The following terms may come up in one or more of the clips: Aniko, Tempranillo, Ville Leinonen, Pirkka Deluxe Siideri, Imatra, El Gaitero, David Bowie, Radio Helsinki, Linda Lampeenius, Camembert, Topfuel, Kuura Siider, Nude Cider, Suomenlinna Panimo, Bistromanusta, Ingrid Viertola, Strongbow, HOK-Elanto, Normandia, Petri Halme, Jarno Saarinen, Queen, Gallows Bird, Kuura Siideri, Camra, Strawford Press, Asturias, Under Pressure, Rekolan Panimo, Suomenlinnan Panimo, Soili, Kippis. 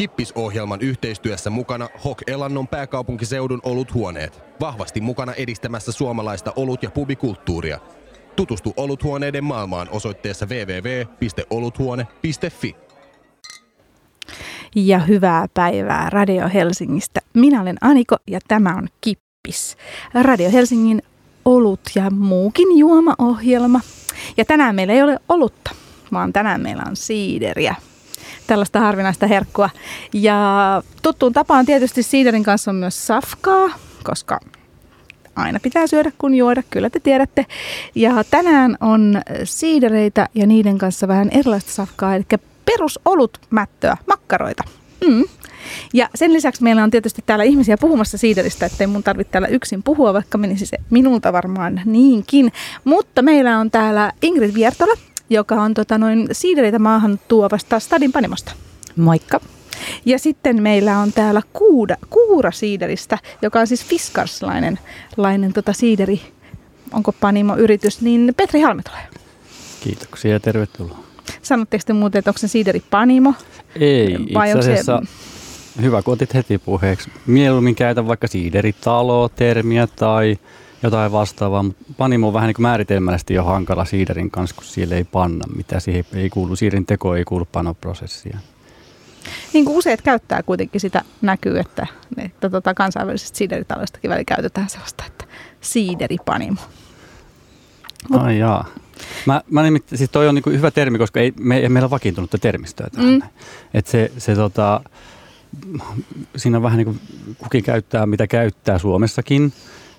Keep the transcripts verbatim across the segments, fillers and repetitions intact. Kippis-ohjelman yhteistyössä mukana H O K Elannon pääkaupunkiseudun oluthuoneet, vahvasti mukana edistämässä suomalaista olut- ja pubikulttuuria. Tutustu oluthuoneiden maailmaan osoitteessa www piste oluthuone piste fi. Ja hyvää päivää Radio Helsingistä. Minä olen Aniko ja tämä on Kippis, Radio Helsingin olut- ja muukin juomaohjelma. Ja tänään meillä ei ole olutta, vaan tänään meillä on siideriä. Tällaista harvinaista herkkua. Ja tuttuun tapaan tietysti siiderin kanssa on myös safkaa, koska aina pitää syödä kun juoda, kyllä te tiedätte. Ja tänään on siidereitä ja niiden kanssa vähän erilaista safkaa, eli perusolut, mättöä, makkaroita. Mm. Ja sen lisäksi meillä on tietysti täällä ihmisiä puhumassa siideristä, ettei mun tarvitse täällä yksin puhua, vaikka menisi se minulta varmaan niinkin. Mutta meillä on täällä Ingrid Viertola, joka on tota noin siidereitä maahan tuovasta Stadin Panimosta. Moikka. Ja sitten meillä on täällä Kuuda, Kuura Siideristä, joka on siis fiskarslainen lainen tota siideri, onko Panimo-yritys, niin Petri Halme tulee. Kiitoksia ja tervetuloa. Sanotteko te muuten, että onko se siideri Panimo? Ei, itse asiassa se... hyvä kun otit heti puheeksi. Mieluummin käytän vaikka siideritalo, termiä tai... jotain vastaavaa, mutta Panimo on vähän niin kuin määritelmällisesti jo hankala siiderin kanssa, kun siellä ei panna mitään. Siihen ei kuulu, siiderin teko ei kuulu panoprosessia. Niin kuin useat käyttää kuitenkin sitä, näkyy, että, että tuota, kansainvälisistä siideritaloistakin välillä käytetään sellaista, että siideripanimo. Mut. Ai jaa. Mä, mä nimittäin, siis toi on niin kuin hyvä termi, koska ei, me, ei meillä ole vakiintunutta termistöä tähän. Mm. Että se, se tota, siinä on vähän niin kuin kukin käyttää, mitä käyttää Suomessakin.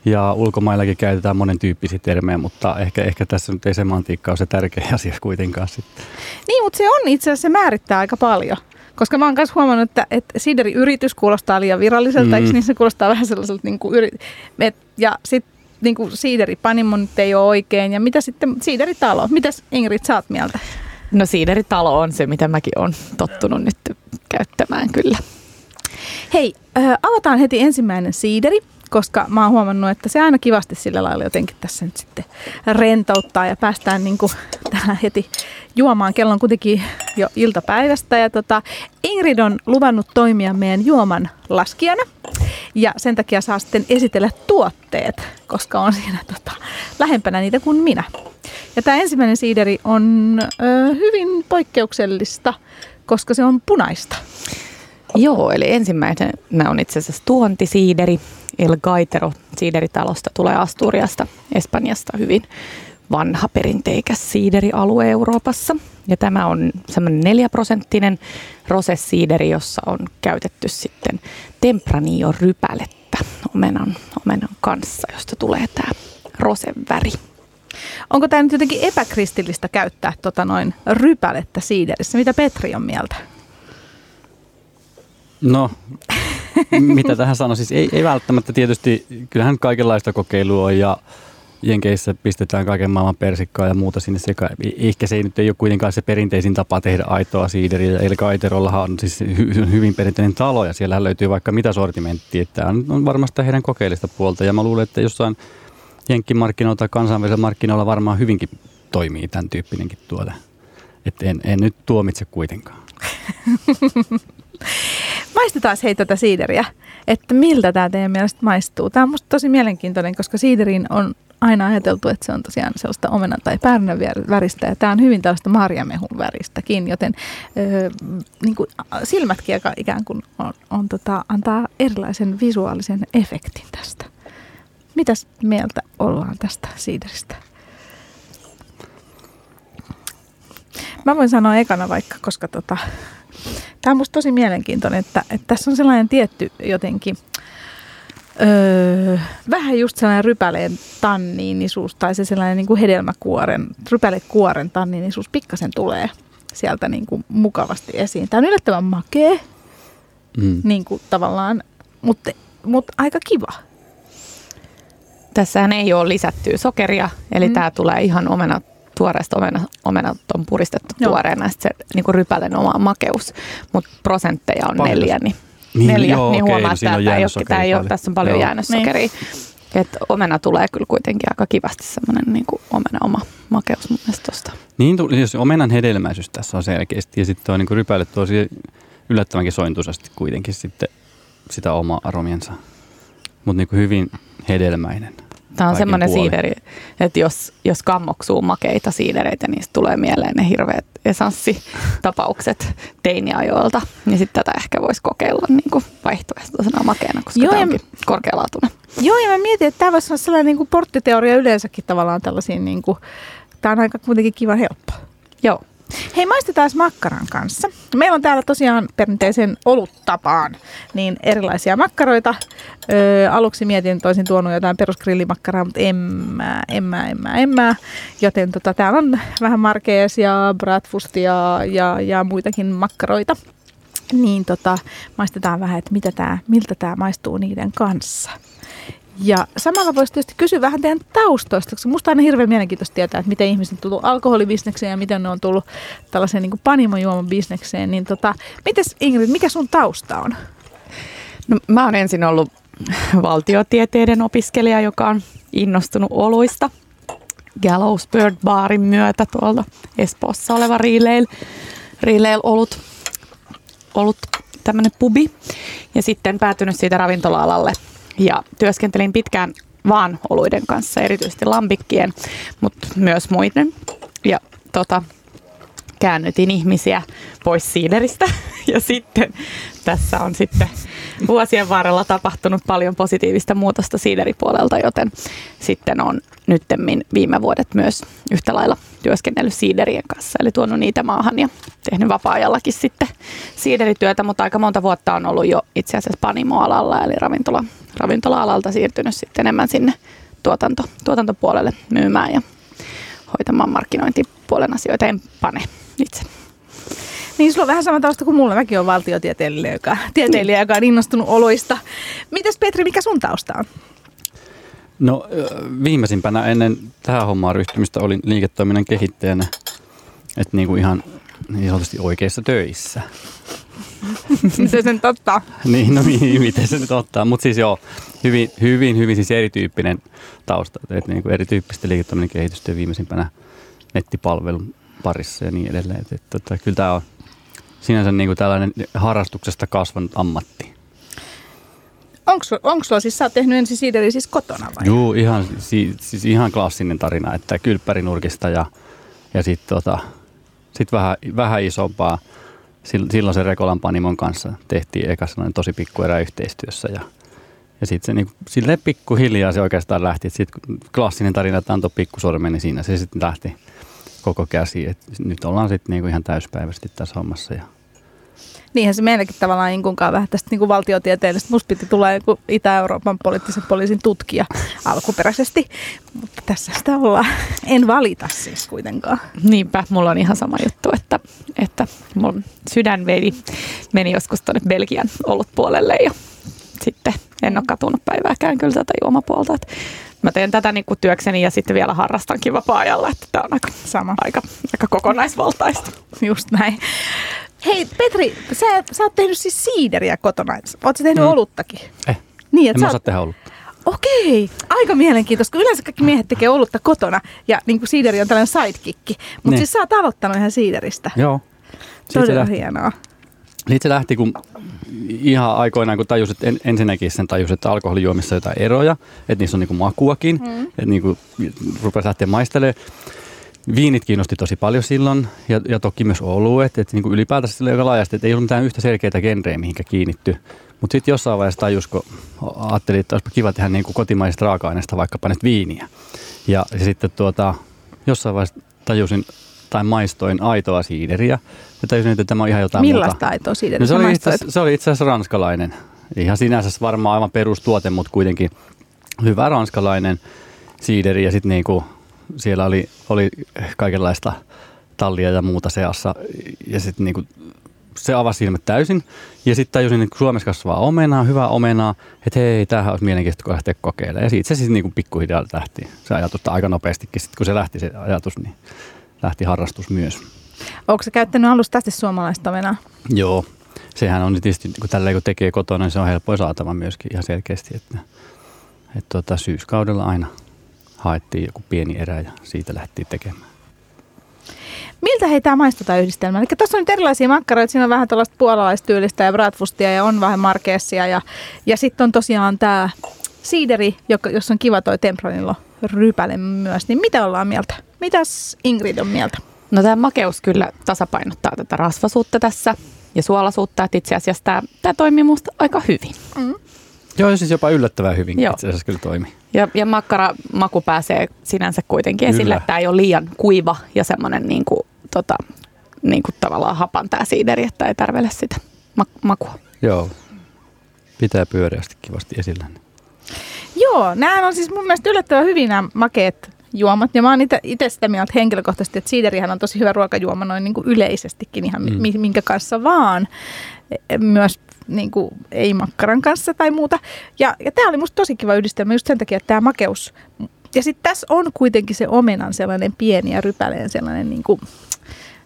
Ja ulkomaillakin käytetään monen tyyppisiä termejä, mutta ehkä, ehkä tässä nyt ei semantiikka ole se tärkeä asia kuitenkaan sitten. Niin, mutta se on itse asiassa, se määrittää aika paljon. Koska mä oon myös huomannut, että, että siideriyritys kuulostaa liian viralliselta, mm. eikö niin, se kuulostaa vähän sellaiselta, niin kuin yrit... Et, ja sitten niin kuin siideripanimo nyt ei ole oikein. Ja mitä sitten siideritalo? Mitäs Ingrid, sä oot mieltä? No siideritalo on se, mitä mäkin oon tottunut nyt käyttämään kyllä. Hei, äh, avataan heti ensimmäinen siideri. Koska mä oon huomannut, että se aina kivasti sillä lailla jotenkin tässä nyt sitten rentouttaa ja päästään niin kuin tähän heti juomaan. Kello on kuitenkin jo iltapäivästä ja tota, Ingrid on luvannut toimia meidän juoman laskijana ja sen takia saa sitten esitellä tuotteet, koska on siinä tota, lähempänä niitä kuin minä. Ja tämä ensimmäinen siideri on ö, hyvin poikkeuksellista, koska se on punaista. Joo, eli ensimmäisenä on itse asiassa tuontisiideri. El Gaitero siideritalosta tulee Asturiasta, Espanjasta, hyvin vanha perinteikäs siiderialue Euroopassa. Ja tämä on semmoinen neljä prosenttinen rosesiideri, jossa on käytetty sitten tempranillo-rypälettä omenan, omenan kanssa, josta tulee tämä roseväri. Onko tämä nyt jotenkin epäkristillistä käyttää tota noin rypälettä siiderissä? Mitä Petri on mieltä? No, mitä tähän sanoi? Siis ei, ei välttämättä tietysti, kyllähän kaikenlaista kokeilua on ja Jenkeissä pistetään kaiken maailman persikkaa ja muuta sinne sekaan. Ehkä se ei nyt ei ole kuitenkaan se perinteisin tapa tehdä aitoa siideriä. El Gaiterollahan on siis hyvin perinteinen talo ja siellä löytyy vaikka mitä sortimenttia. Tämä on varmasti heidän kokeellista puolta ja mä luulen, että jossain jenkkimarkkinoilla tai kansainvälisellä markkinoilla varmaan hyvinkin toimii tämän tyyppinenkin tuote. Että en, en nyt tuomitse kuitenkaan. Maistetaan hei tätä siideriä, että miltä tämä teidän mielestä maistuu. Tämä on musta tosi mielenkiintoinen, koska siideriin on aina ajateltu, että se on tosiaan sellaista omenan tai päärynän väristä. Ja tämä on hyvin tällaista marjamehun väristäkin, joten öö, niin kuin silmätkin joka ikään kuin on, on, tota, antaa erilaisen visuaalisen efektin tästä. Mitäs mieltä ollaan tästä siideristä? Mä voin sanoa ekana vaikka, koska tota... tämä on musta tosi mielenkiintoinen, että, että tässä on sellainen tietty jotenkin öö, vähän just sellainen rypäleen tanniinisuus tai se sellainen niin kuin hedelmäkuoren, rypälekuoren tanniinisuus pikkasen tulee sieltä niin kuin mukavasti esiin. Tämä on yllättävän makea, mm. niin kuin tavallaan, mutta, mutta aika kiva. Tässähän ei ole lisättyä sokeria, eli mm. tämä tulee ihan omena. Tuoreista omena, omenat on puristettu Joo. tuoreena ja sitten se niinku rypälen oma makeus, mutta prosentteja on paljon. neljä, niin, niin, neljä, joo, niin okay, huomaa, että no, tämä ei ole, tässä on paljon jäännössokeria. Että omena tulee kyllä kuitenkin aika kivasti semmoinen niinku omena oma makeus mun mielestä tuosta. Niin, jos omenan hedelmäisyys tässä on selkeästi ja sitten tuo niinku rypäle tuo yllättävänkin sointuisesti kuitenkin sitten sitä omaa aromiansa. Mutta niin kuin hyvin hedelmäinen. Tämä on semmoinen siideri, että jos, jos kammoksuu makeita siidereitä, niin tulee mieleen ne hirveät esanssitapaukset teiniajoilta. Niin sitten tätä ehkä voisi kokeilla niin kuin vaihtoehtoisena makeana, koska joo, tämä onkin ja korkealaatuinen. Joo, ja mä mietin, että tämä voisi olla sellainen niin kuin porttiteoria yleensäkin tavallaan tällaisiin. Niin kuin, tämä on aika kuitenkin kivan helppo. Joo. Hei, maistetaan makkaran kanssa. Meillä on täällä tosiaan perinteisen oluttapaan niin erilaisia makkaroita. Öö, aluksi mietin, toisin tuonut jotain perusgrillimakkaraa, mutta emmää, emmää, emmää, emmää. Joten tota, täällä on vähän markeesia, bratwurstia ja, ja muitakin makkaroita. Niin tota, maistetaan vähän, että mitä tää, miltä tämä maistuu niiden kanssa. Ja samalla voisi tietysti kysyä vähän teidän taustoista, koska musta on aina hirveän mielenkiintoista tietää, että miten ihmiset on tullut alkoholibisnekseen ja miten ne on tullut tällaiseen niin kuin panimojuomabisnekseen. Niin tota, mites Ingrid, mikä sun tausta on? No, mä oon ensin ollut valtiotieteiden opiskelija, joka on innostunut oluista. Gallows Bird baarin myötä tuolta Espoossa oleva Riileil-olut, olut, tämmönen pubi. Ja sitten päätynyt siitä ravintola-alalle. Ja työskentelin pitkään vaan oluiden kanssa, erityisesti lambikkien, mutta myös muiden. Ja tota, käännytin ihmisiä pois siideristä. Ja sitten tässä on sitten vuosien varrella tapahtunut paljon positiivista muutosta siideripuolelta, joten sitten on nyttemmin viime vuodet myös yhtä lailla työskennellyt siiderien kanssa. Eli tuonut niitä maahan ja tehnyt vapaa-ajallakin sitten siiderityötä, mutta aika monta vuotta on ollut jo itse asiassa panimoalalla, eli ravintola, ravintola-alalta siirtynyt sitten enemmän sinne tuotanto, tuotantopuolelle myymään ja hoitamaan markkinointipuolen asioita, en pane itse. Niin, sulla on vähän sama tausta kuin mulla. Mäkin olen valtiotieteilijä, joka, tieteilijä, joka on innostunut oloista. Mites Petri, mikä sun tausta on? No viimeisimpänä ennen tähän hommaan ryhtymistä olin liiketoiminnan kehittäjänä, että niinku ihan niin sanotusti oikeissa töissä. Miten sen ottaa? Niin, no miten sen nyt ottaa. Mutta siis joo, hyvin, hyvin, hyvin siis erityyppinen tausta. Et niinku erityyppistä liiketoiminnan kehitystä viimeisimpänä nettipalvelun parissa ja niin edelleen. Et, et, tota, kyllä tämä on sinänsä niinku tällainen harrastuksesta kasvanut ammatti. Onko sulla siis, sä oot tehnyt ensin siideriä siis kotona vai? Joo, ihan, si, siis ihan klassinen tarina, että kylppärinurkista ja, ja sitten tota, sit vähän, vähän isompaa. Silloin se Rekolan Panimon kanssa tehtiin eka sellainen tosi pikku erä yhteistyössä ja, ja sitten se niinku, silleen pikkuhiljaa se oikeastaan lähti. Sitten klassinen tarina, että antoi pikkusormen, niin siinä se sitten lähti koko käsi. Et nyt ollaan sitten niinku ihan täyspäiväisesti tässä hommassa ja niinhän se meilläkin tavallaan inkunkaan vähän tästä niin kuin valtiotieteellisestä. Musta piti tulla joku Itä-Euroopan poliittisen poliisin tutkija alkuperäisesti, mutta tässä sitä ollaan. En valita siis kuitenkaan. Niinpä, mulla on ihan sama juttu, että, että mun sydän veli meni joskus tuonne Belgian ollut puolelle ja sitten en ole katunut päivääkään kyllä tätä juomapuolta. Että mä teen tätä niin kuin työkseni ja sitten vielä harrastankin vapaa-ajalla, että tämä on aika, sama. aika, aika kokonaisvaltaista. Just näin. Hei Petri, sä, sä oot tehnyt siis siideriä kotona. Oot sä tehnyt mm. oluttakin? Eh, niin, en mä osaa oot tehdä olutta. Okei, aika mielenkiintoista, kun yleensä kaikki miehet tekee olutta kotona ja niin kuin siideri on tällainen sidekick. Mutta niin. Siis sä oot aloittanut ihan siideristä. Joo. Todella hienoa. Sitten se lähti, kun ihan aikoinaan, kun tajusit, en, ensinnäkin sen tajusit, että alkoholijuomissa on jotain eroja, että niissä on niin kuin makuakin, mm. että niin kuin rupes lähteä maistelemaan. Viinit kiinnosti tosi paljon silloin ja, ja toki myös oluet, että niinku ylipäätänsä sillä aika laajasti, että ei ollut mitään yhtä selkeää genreä, mihinkä kiinnittyy. Mutta sitten jossain vaiheessa tajus, kun ajattelin, että olisipa kiva tehdä niinku kotimaisista raaka-aineista vaikkapa nyt viiniä. Ja, ja sitten tuota, jossain vaiheessa tajusin tai maistoin aitoa siideriä ja tajusin, että tämä on ihan jotain millaista muuta. Millaista aitoa siideriä? No, se, oli itse, se oli itse asiassa ranskalainen. Ihan sinänsä varmaan aivan perustuote, mutta kuitenkin hyvä ranskalainen siideri ja sitten niinku siellä oli, oli kaikenlaista tallia ja muuta seassa ja sitten niinku, se avasi silmät täysin. Ja sitten tajusin, että Suomessa kasvaa omenaa, hyvää omenaa, että hei, tämähän olisi mielenkiintoista, kun lähtee kokeilemaan. Ja siitä se siis niinku pikkuhiljaa lähti se ajatus, tai aika nopeastikin sitten kun se lähti se ajatus, niin lähti harrastus myös. Onko sä käyttänyt alusta asti suomalaista omenaa? Joo, sehän on tietysti, kun tällä kun tekee kotona, niin se on helpoin saatava myöskin ihan selkeästi, että, että tuota, syyskaudella aina haettiin joku pieni erä ja siitä lähti tekemään. Miltä hei tämä maistuu tämä yhdistelmä? Eli tässä on nyt erilaisia makkaroita, siinä on vähän tällaista puolalaistyylistä ja bratwurstia ja on vähän markeessia ja, ja sitten on tosiaan tämä siideri, jossa on kiva toi Tempranillo rypäle myös. Niin mitä ollaan mieltä? Mitäs Ingrid on mieltä? No tämä makeus kyllä tasapainottaa tätä rasvasuutta tässä ja suolaisuutta, että itse asiassa tämä, tämä toimii musta aika hyvin. Mm. Joo, siis jopa yllättävän hyvin Joo. itse asiassa kyllä toimii. Ja, ja makkaramaku pääsee sinänsä kuitenkin esille, että tämä ei ole liian kuiva ja semmoinen niin kuin, tota, niin kuin tavallaan hapan tämä siideri, että ei tarvele sitä mak- makua. Joo, pitää pyöreästi kivasti esillä. Joo, nämä on siis mun mielestä yllättävän hyvin nämä makeet juomat. Ja mä oon itse sitä mieltä henkilökohtaisesti, että siiderihän on tosi hyvä ruokajuoma noin niin kuin yleisestikin ihan mm. minkä kanssa vaan. Myös niin kuin, ei makkaran kanssa tai muuta. Ja, ja tämä oli musta tosi kiva yhdistelmä just sen takia, että tämä makeus. Ja sitten tässä on kuitenkin se omenan sellainen pieni ja rypäleen sellainen, niin kuin,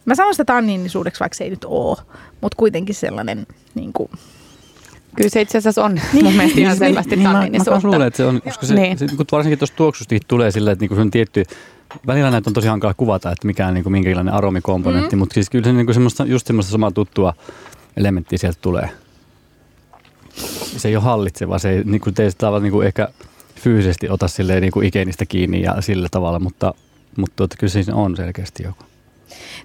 mä sanon sitä tanniinisuudeksi, vaikka se ei nyt ole, mutta kuitenkin sellainen niin kuin, kyllä se itse asiassa on mun mielestä ihan selvästi tanniinisuutta. Mä luulen, että se on, koska se, niin. se varsinkin tuossa tuoksusta tulee sillä, että se on tietty, välillä näitä on tosi hankala kuvata, että mikä on niin kuin minkälainen aromikomponentti, mm. mutta siis kyllä se niin kuin semmoista, just semmoista samaa tuttua elementtiä sieltä tulee. Se ei ole hallitseva, se ei niin kuin teistä tavalla niin kuin ehkä fyysisesti ota silleen niin kuin ikeenistä kiinni ja sillä tavalla, mutta, mutta kyllä siinä on selkeästi joku.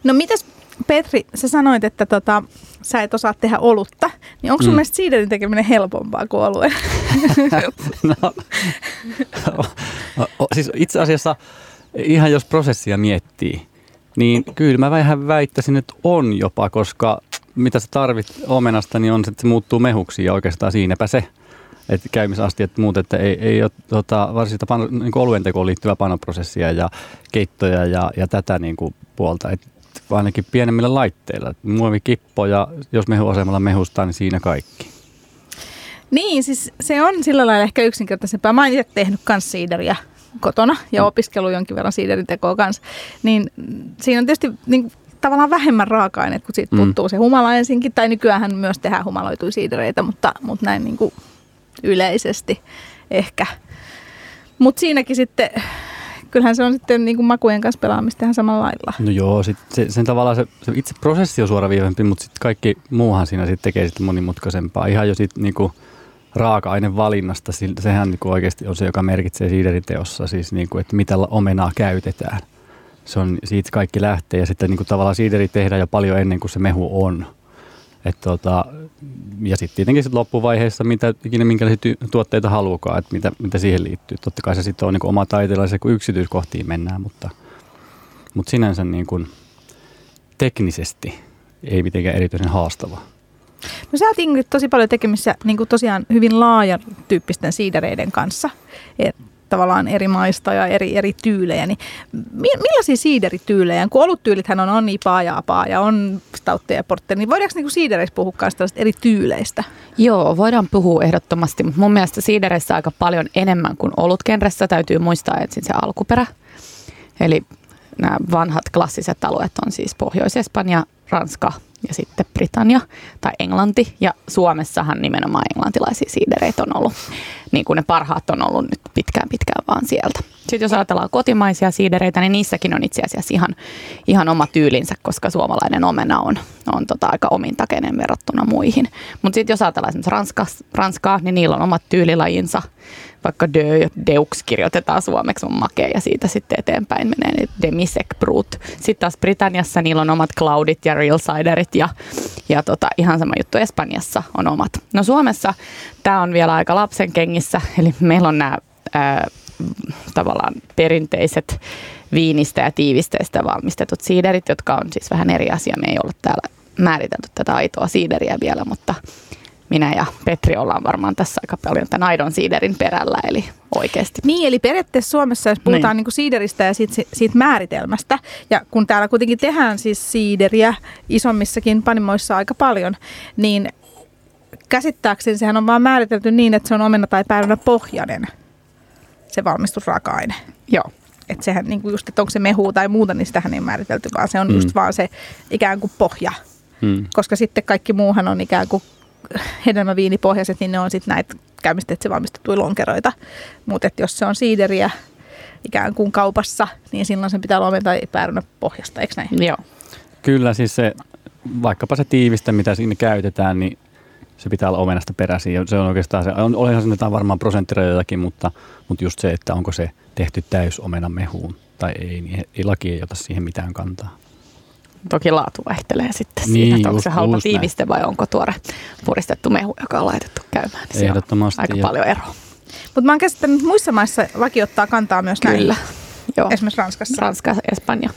No mitäs Petri, sä sanoit, että tota, sä et osaa tehdä olutta, niin onko sun mm. mielestä siiderin tekeminen helpompaa kuin oluen? No, siis itse asiassa ihan jos prosessia miettii, niin kyllä mä vähän väittäisin, että on jopa, koska mitä sä tarvit omenasta, niin on se, että se muuttuu mehuksi ja oikeastaan siinäpä se et käymisasti, että muuten että ei, ei ole tota, varsinkin niin oluentekoon liittyvää panoprosessia ja keittoja ja, ja tätä niin kuin puolta. Et ainakin pienemmillä laitteilla. Muovikippo ja jos mehuasemalla mehustaa, niin siinä kaikki. Niin, siis se on sillä lailla ehkä yksinkertaisempaa. Mä oon itse tehnyt kans siideriä kotona ja mm. opiskellut jonkin verran siideritekoa kans. Niin siinä on tietysti niin tavallaan vähemmän raaka-aineet, kun siitä puuttuu mm. se humala ensinkin. Tai nykyäänhän myös tehdään humaloituja siidereitä, mutta, mutta näin niin kuin yleisesti ehkä. Mutta siinäkin sitten, kyllähän se on sitten niin kuin makujen kanssa pelaamista ihan samalla lailla. No joo, sit se, sen tavallaan se, se itse prosessi on suoraviivempi, mutta sitten kaikki muuhan siinä sit tekee sitten monimutkaisempaa. Ihan jo sitten niinku raaka-ainevalinnasta, sehän niinku oikeasti on se, joka merkitsee siideriteossa, siis niinku, että mitä omenaa käytetään. Se on, siitä kaikki lähtee ja sitten niinku tavallaan siideri tehdään jo paljon ennen kuin se mehu on. Et tota, ja sitten tietenkin sit loppuvaiheessa, mitä ikinä minkälaisia tuotteita haluukaan, että mitä, mitä siihen liittyy. Totta kai se sitten on niin oma taiteellinen, kun yksityiskohtiin mennään, mutta, mutta sinänsä niin kuin teknisesti ei mitenkään erityisen haastava. No sä oot Ingrid tosi paljon tekemissä niin kuin tosiaan hyvin laajan tyyppisten siidereiden kanssa, et tavallaan eri maista ja eri, eri tyylejä. Niin millaisia siiderityylejä? Kun oluttyylithän on, on ipaa ja apaa ja on stautteja ja portteja, niin voidaanko niinku siidereissä puhua eri tyyleistä? Joo, voidaan puhua ehdottomasti, mutta mun mielestä siidereissä aika paljon enemmän kuin olutgenressä. Täytyy muistaa ensin se alkuperä. Eli nämä vanhat klassiset alueet on siis Pohjois-Espanja, Ranska ja sitten Britannia tai Englanti. Ja Suomessahan nimenomaan englantilaisia siidereitä on ollut. Niin kuin ne parhaat on ollut nyt pitkään pitkään vaan sieltä. Sitten jos ajatellaan kotimaisia siidereitä, niin niissäkin on itse asiassa ihan, ihan oma tyylinsä, koska suomalainen omena on, on tota aika omintakeinen verrattuna muihin. Mutta sitten jos ajatellaan esimerkiksi Ranska, Ranskaa, niin niillä on omat tyylilajinsa. Vaikka de, deux kirjoitetaan suomeksi on makea ja siitä sitten eteenpäin menee demisec brut. Sitten taas Britanniassa niillä on omat cloudit ja real ciderit ja, ja tota, ihan sama juttu Espanjassa on omat. No Suomessa tämä on vielä aika lapsen kengissä, eli meillä on nämä ää, tavallaan perinteiset viinistä ja tiivisteistä valmistetut siiderit, jotka on siis vähän eri asia. Me ei ole täällä määritelty tätä aitoa siideriä vielä, mutta minä ja Petri ollaan varmaan tässä aika paljon tämän aidon siiderin perällä, eli oikeasti. Niin, eli periaatteessa Suomessa, jos puhutaan niin. Niin siideristä ja siitä, siitä määritelmästä, ja kun täällä kuitenkin tehdään siis siideriä isommissakin panimoissa aika paljon, niin käsittääkseni sehän on vaan määritelty niin, että se on omena tai päärynä pohjainen, se valmistusraaka-aine. Joo. Että sehän niin kuin just, että onko se mehu tai muuta, niin sitähän ei määritelty, vaan se on mm. just vaan se ikään kuin pohja, mm. koska sitten kaikki muuhan on ikään kuin hedelmäviinipohjaiset, niin ne on sitten näitä käymisteitse valmistettuja lonkeroita. Mutta jos se on siideriä ikään kuin kaupassa, niin silloin sen pitää olla omena tai päärynä pohjasta, eikö näin? Joo, Kyllä, siis se, vaikkapa se tiiviste, mitä siinä käytetään, niin se pitää olla omenasta peräisin. Ja se on oikeastaan se, on, olihan se jotain varmaan prosenttirajojakin, mutta, mutta just se, että onko se tehty täys omenan mehuun tai ei, niin ei, laki ei ota siihen mitään kantaa. Toki laatu vaihtelee sitten niin, siinä, että onko se halpa tiiviste näin. Vai onko tuore puristettu mehu, joka on laitettu käymään. Niin ehdottomasti. Aika ja... paljon eroa. Mutta mä oon käsittänyt, että muissa maissa laki ottaa kantaa myös näin. Kyllä. Joo. Esimerkiksi Ranskassa. Ranska, Espanja.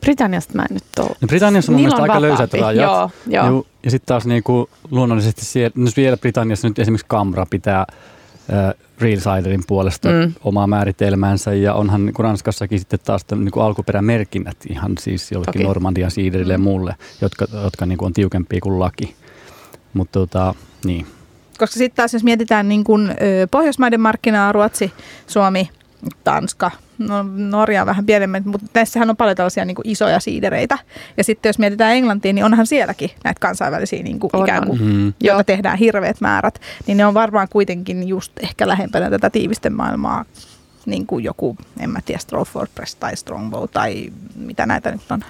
Britanniasta mä en nyt ole. No Britanniassa mun mielestä aika löysät rajat. Joo, joo. Juu, ja sitten taas niinku luonnollisesti siellä, no vielä Britanniassa nyt esimerkiksi Camra pitää äh, Real Ciderin puolesta mm. omaa määritelmäänsä. Ja onhan niinku Ranskassakin sitten taas niinku alkuperämerkinnät ihan siis jollekin Normandian siiderille ja muulle, jotka, jotka niinku on tiukempia kuin laki. Mutta tota, niin. Koska sitten taas jos mietitään niin kun, Pohjoismaiden markkinaa, Ruotsi, Suomi, Tanska, no Norja on vähän pienemmät, mutta näissähän on paljon tällaisia niin kuin isoja siidereitä. Ja sitten jos mietitään Englantia, niin onhan sielläkin näitä kansainvälisiä niin kuin ikään kuin, mm-hmm. joita tehdään hirveät määrät. Niin ne on varmaan kuitenkin just ehkä lähempänä tätä tiivisten maailmaa, niin kuin joku, en mä tiedä, Strawford Press tai Strongbow tai mitä näitä nyt on.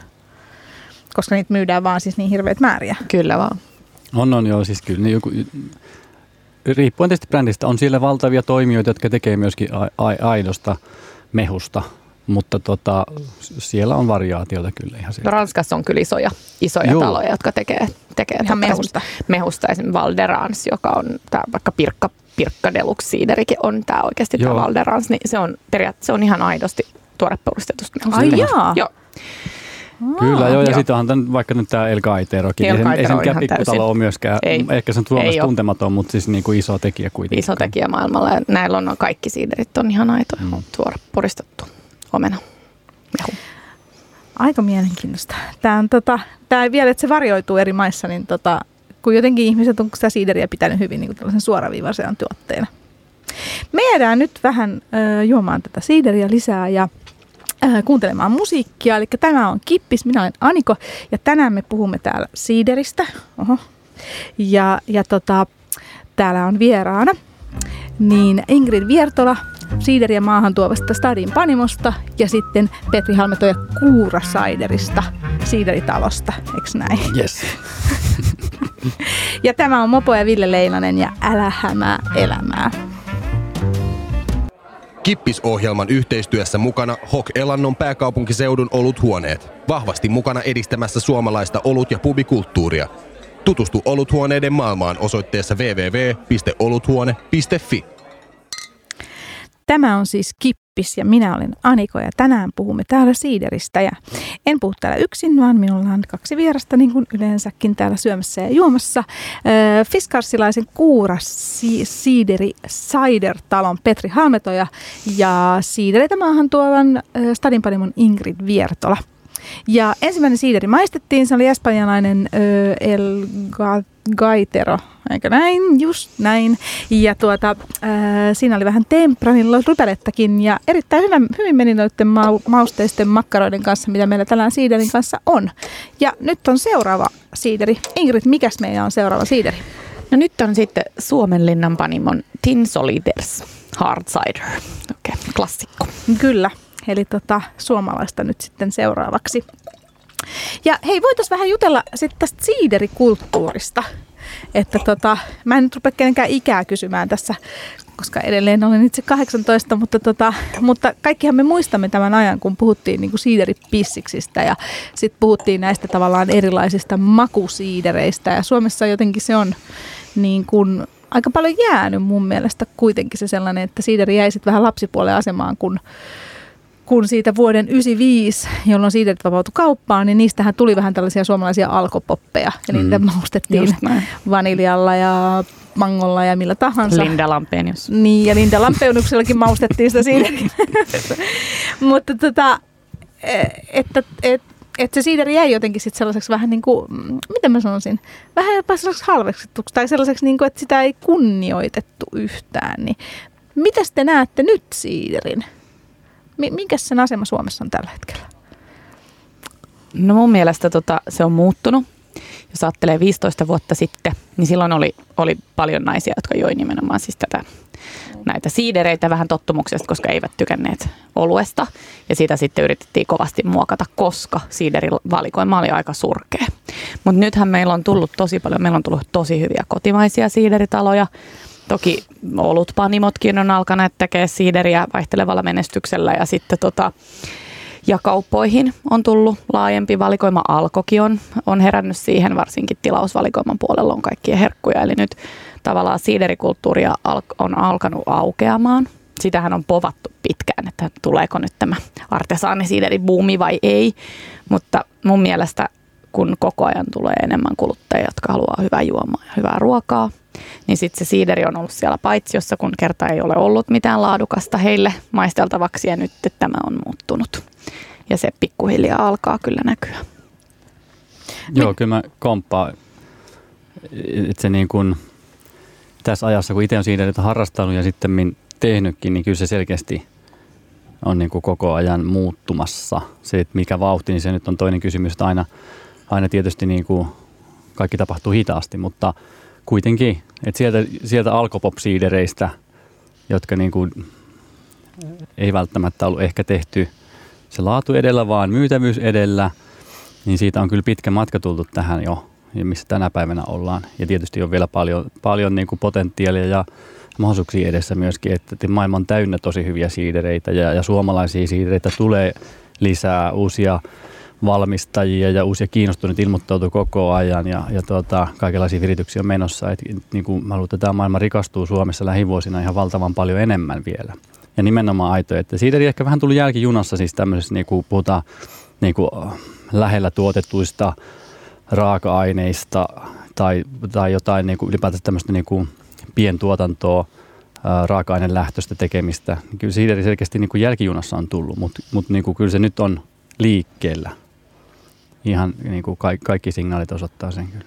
Koska niitä myydään vaan siis niin hirveät määriä. Kyllä vaan. On, on joo, siis kyllä. Niin joku... Riippuen tietysti brändistä, on siellä valtavia toimijoita, jotka tekee myöskin aidosta mehusta, mutta tota, siellä on variaatiota kyllä ihan siellä. Ranskassa on kyllä isoja, isoja taloja, jotka tekee, tekee mehusta. mehusta. Esimerkiksi Valderans, joka on tää, vaikka Pirkka, Pirkka Deluxe Siiderikin on tämä oikeasti tämä Valderans, niin se on, periaatteessa on ihan aidosti tuore purustetusta mehusta. Ai jaa. Joo. Kyllä, Aa, joo, ja sitten onhan tämän, vaikka nyt tämä El Gaiterokin. El Gaitero ei sen mikään pikkutalo ole myöskään, ei, ehkä se on Suomessa tuntematon, mutta siis niin kuin iso tekijä kuitenkin. Iso tekijä maailmalla, ja näillä on kaikki siiderit on ihan aitoja, mm. tuore puristettu omena. Mehu. Aika mielenkiintoista. Tämä on tota, tää vielä, että se varjoituu eri maissa, niin tota, kun jotenkin ihmiset on sitä siideriä pitänyt hyvin niin kuin tällaisen suoraviivaisean tuotteena. Me jäädään nyt vähän ö, juomaan tätä siideriä lisää ja kuuntelemaan musiikkia, eli tämä on Kippis, minä olen Aniko, ja tänään me puhumme täällä siideristä, oho, ja, ja tota, täällä on vieraana, niin Ingrid Viertola, siideriä maahan tuovasta Stadin Panimosta, ja sitten Petri Halme ja Kuura Siderista, siideritalosta, eiks näin? Yes. Ja tämä on Mopo ja Ville Leinonen, ja Älä hämää elämää. Kippis-ohjelman yhteistyössä mukana H O K Elannon pääkaupunkiseudun oluthuoneet, vahvasti mukana edistämässä suomalaista olut- ja pubikulttuuria. Tutustu oluthuoneiden maailmaan osoitteessa double-u double-u double-u piste oluthuone piste fi. Tämä on siis Kippis ja minä olen Aniko ja tänään puhumme täällä siideristä. Ja en puhu täällä yksin, vaan minulla on kaksi vierasta niin kuin yleensäkin täällä syömässä ja juomassa. Fiskarsilaisen Kuura Siideri Cider-talon Petri Halmetoja ja siidereitä maahan tuovan Stadin Panimon Ingrid Viertola. Ja ensimmäinen siideri maistettiin, se oli espanjalainen El Gaitero, eikö näin, just näin. Ja tuota, siinä oli vähän tempranilla rypälettäkin ja erittäin hyvä, hyvin meni noiden mausteisten makkaroiden kanssa, mitä meillä tällään siiderin kanssa on. Ja nyt on seuraava siideri. Ingrid, mikäs meillä on seuraava siideri? No nyt on sitten Suomenlinnan Panimon Tin Soldiers Hard Cider. Okei, okay, klassikko. Kyllä. Eli tota, suomalaista nyt sitten seuraavaksi. Ja hei, voitaisiin vähän jutella sitten tästä siiderikulttuurista. Että tota, mä en nyt rupea kenenkään ikää kysymään tässä, koska edelleen olen itse kahdeksantoista, mutta, tota, mutta kaikkihan me muistamme tämän ajan, kun puhuttiin niinku siideripissiksistä ja sitten puhuttiin näistä tavallaan erilaisista makusiidereistä. Ja Suomessa jotenkin se on niin kuin aika paljon jäänyt mun mielestä kuitenkin se sellainen, että siideri jäi sitten vähän lapsipuolen asemaan, kun kun siitä vuoden yhdeksänkymmentäviisi, jolloin siiderit vapautui kauppaan, niin niistähän tuli vähän tällaisia suomalaisia alkopoppeja. Ja mm. niitä maustettiin vaniljalla ja mangolla ja millä tahansa. Linda Lampeenius. Niin, ja Linda Lampeeniuksellakin maustettiin sitä siideriä. Mutta tota, että et, et se siideri jäi jotenkin sitten sellaiseksi vähän niin kuin, miten mä sanoisin, vähän jopa sellaiseksi halveksittuksi tai sellaiseksi, niin kuin, että sitä ei kunnioitettu yhtään. Niin. Mitäs te näette nyt siiderin? Minkäs sen asema Suomessa on tällä hetkellä? No mun mielestä tota, se on muuttunut jos ajattelee viisitoista vuotta sitten, niin silloin oli, oli paljon naisia, jotka joi nimenomaan siis tätä, näitä siidereitä vähän tottumuksesta, koska eivät tykänneet oluesta. Ja sitä sitten yritettiin kovasti muokata, koska siiderivalikoima oli aika surkea. Mutta nythän meillä on tullut tosi paljon, meillä on tullut tosi hyviä kotimaisia siideritaloja. Toki olutpanimotkin on alkaneet tekemään siideriä vaihtelevalla menestyksellä ja sitten tota, ja kauppoihin on tullut laajempi valikoima. Alkokin on, on herännyt siihen, varsinkin tilausvalikoiman puolella on kaikkia herkkuja. Eli nyt tavallaan siiderikulttuuria on alkanut aukeamaan. Sitähän on povattu pitkään, että tuleeko nyt tämä artesaanisiideribuumi vai ei. Mutta mun mielestä kun koko ajan tulee enemmän kuluttajia, jotka haluaa hyvää juomaa ja hyvää ruokaa, niin sitten se siideri on ollut siellä paitsiossa, kun kerta ei ole ollut mitään laadukasta heille maisteltavaksi ja nyt tämä on muuttunut. Ja se pikkuhiljaa alkaa kyllä näkyä. Joo, kyllä mä komppaan, että se niin kuin tässä ajassa, kun itse on siidereitä harrastanut ja sitten tehnytkin, niin kyllä se selkeästi on niin kuin koko ajan muuttumassa. Se, että mikä vauhti, niin se nyt on toinen kysymys, että aina, aina tietysti niin kuin kaikki tapahtuu hitaasti, mutta kuitenkin, että sieltä, sieltä alkopop-siidereistä, jotka niin kuin ei välttämättä ollut ehkä tehty se laatu edellä, vaan myytävyys edellä, niin siitä on kyllä pitkä matka tultu tähän jo, missä tänä päivänä ollaan. Ja tietysti on vielä paljon, paljon niin kuin potentiaalia ja mahdollisuuksia edessä myöskin, että maailma on täynnä tosi hyviä siidereitä ja, ja suomalaisia siidereitä tulee lisää, uusia valmistajia ja uusia kiinnostuneita ilmoittautuu koko ajan ja, ja tuota, kaikenlaisia virityksiä on menossa. Et, niin kuin mä luulen, että tämä maailma rikastuu Suomessa lähivuosina ihan valtavan paljon enemmän vielä. Ja nimenomaan aitoja. Siideri ehkä vähän tullut jälkijunassa, siis tämmöisessä niin kuin puhutaan niin kuin lähellä tuotetuista raaka-aineista tai, tai jotain niin kuin ylipäätään tämmöistä niin kuin pientuotantoa, raaka-ainelähtöistä tekemistä. Kyllä siideri selkeästi niin kuin jälkijunassa on tullut, mutta, mutta niin kuin kyllä se nyt on liikkeellä. Ihan niin kuin kaikki, kaikki signaalit osoittaa sen kyllä.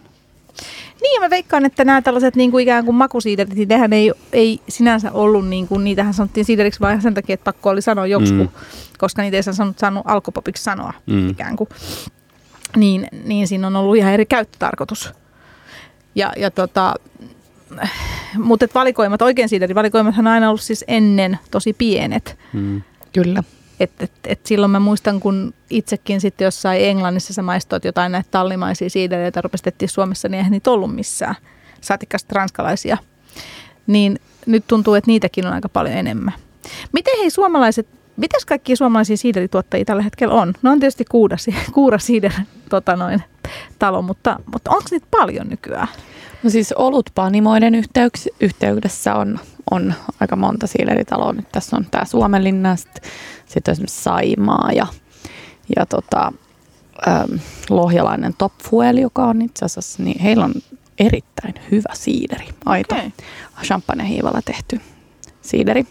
Niin, ja mä veikkaan, että nämä tällaiset niin kuin ikään kuin makusiiderit, niin nehän ei, ei sinänsä ollut, niin kuin, niitähän sanottiin siideriksi vaan sen takia, että pakko oli sanoa joksikun, mm. koska niitä ei saanut, saanut alkopopiksi sanoa mm. ikään kuin. Niin, niin siinä on ollut ihan eri käyttötarkoitus. Ja, ja tota, mutta valikoimat, oikein siiderivalikoimathan on aina ollut siis ennen tosi pienet. Mm. Kyllä. Et, et, et silloin mä muistan, kun itsekin sitten jossain Englannissa sä maistoit jotain näitä tallimaisia siidereitä, joita rupestettiin Suomessa, niin eihän niitä ollut missään. Saatikasta ranskalaisia. Niin nyt tuntuu, että niitäkin on aika paljon enemmän. Miten hei suomalaiset, mitäs kaikkia suomalaisia siiderituottajia tällä hetkellä on? No on tietysti Kuura Siider tota noin, talo, mutta, mutta onko niitä paljon nykyään? No siis olutpanimoiden yhteyks, yhteydessä on, on aika monta siideritaloa. Nyt tässä on tämä Suomenlinna, sitten sit on esimerkiksi Saimaa ja, ja tota, ähm, lohjalainen Topfuel, joka on itse asiassa, niin heillä on erittäin hyvä siideri, aito okay. champagne-hiivalla tehty siideri.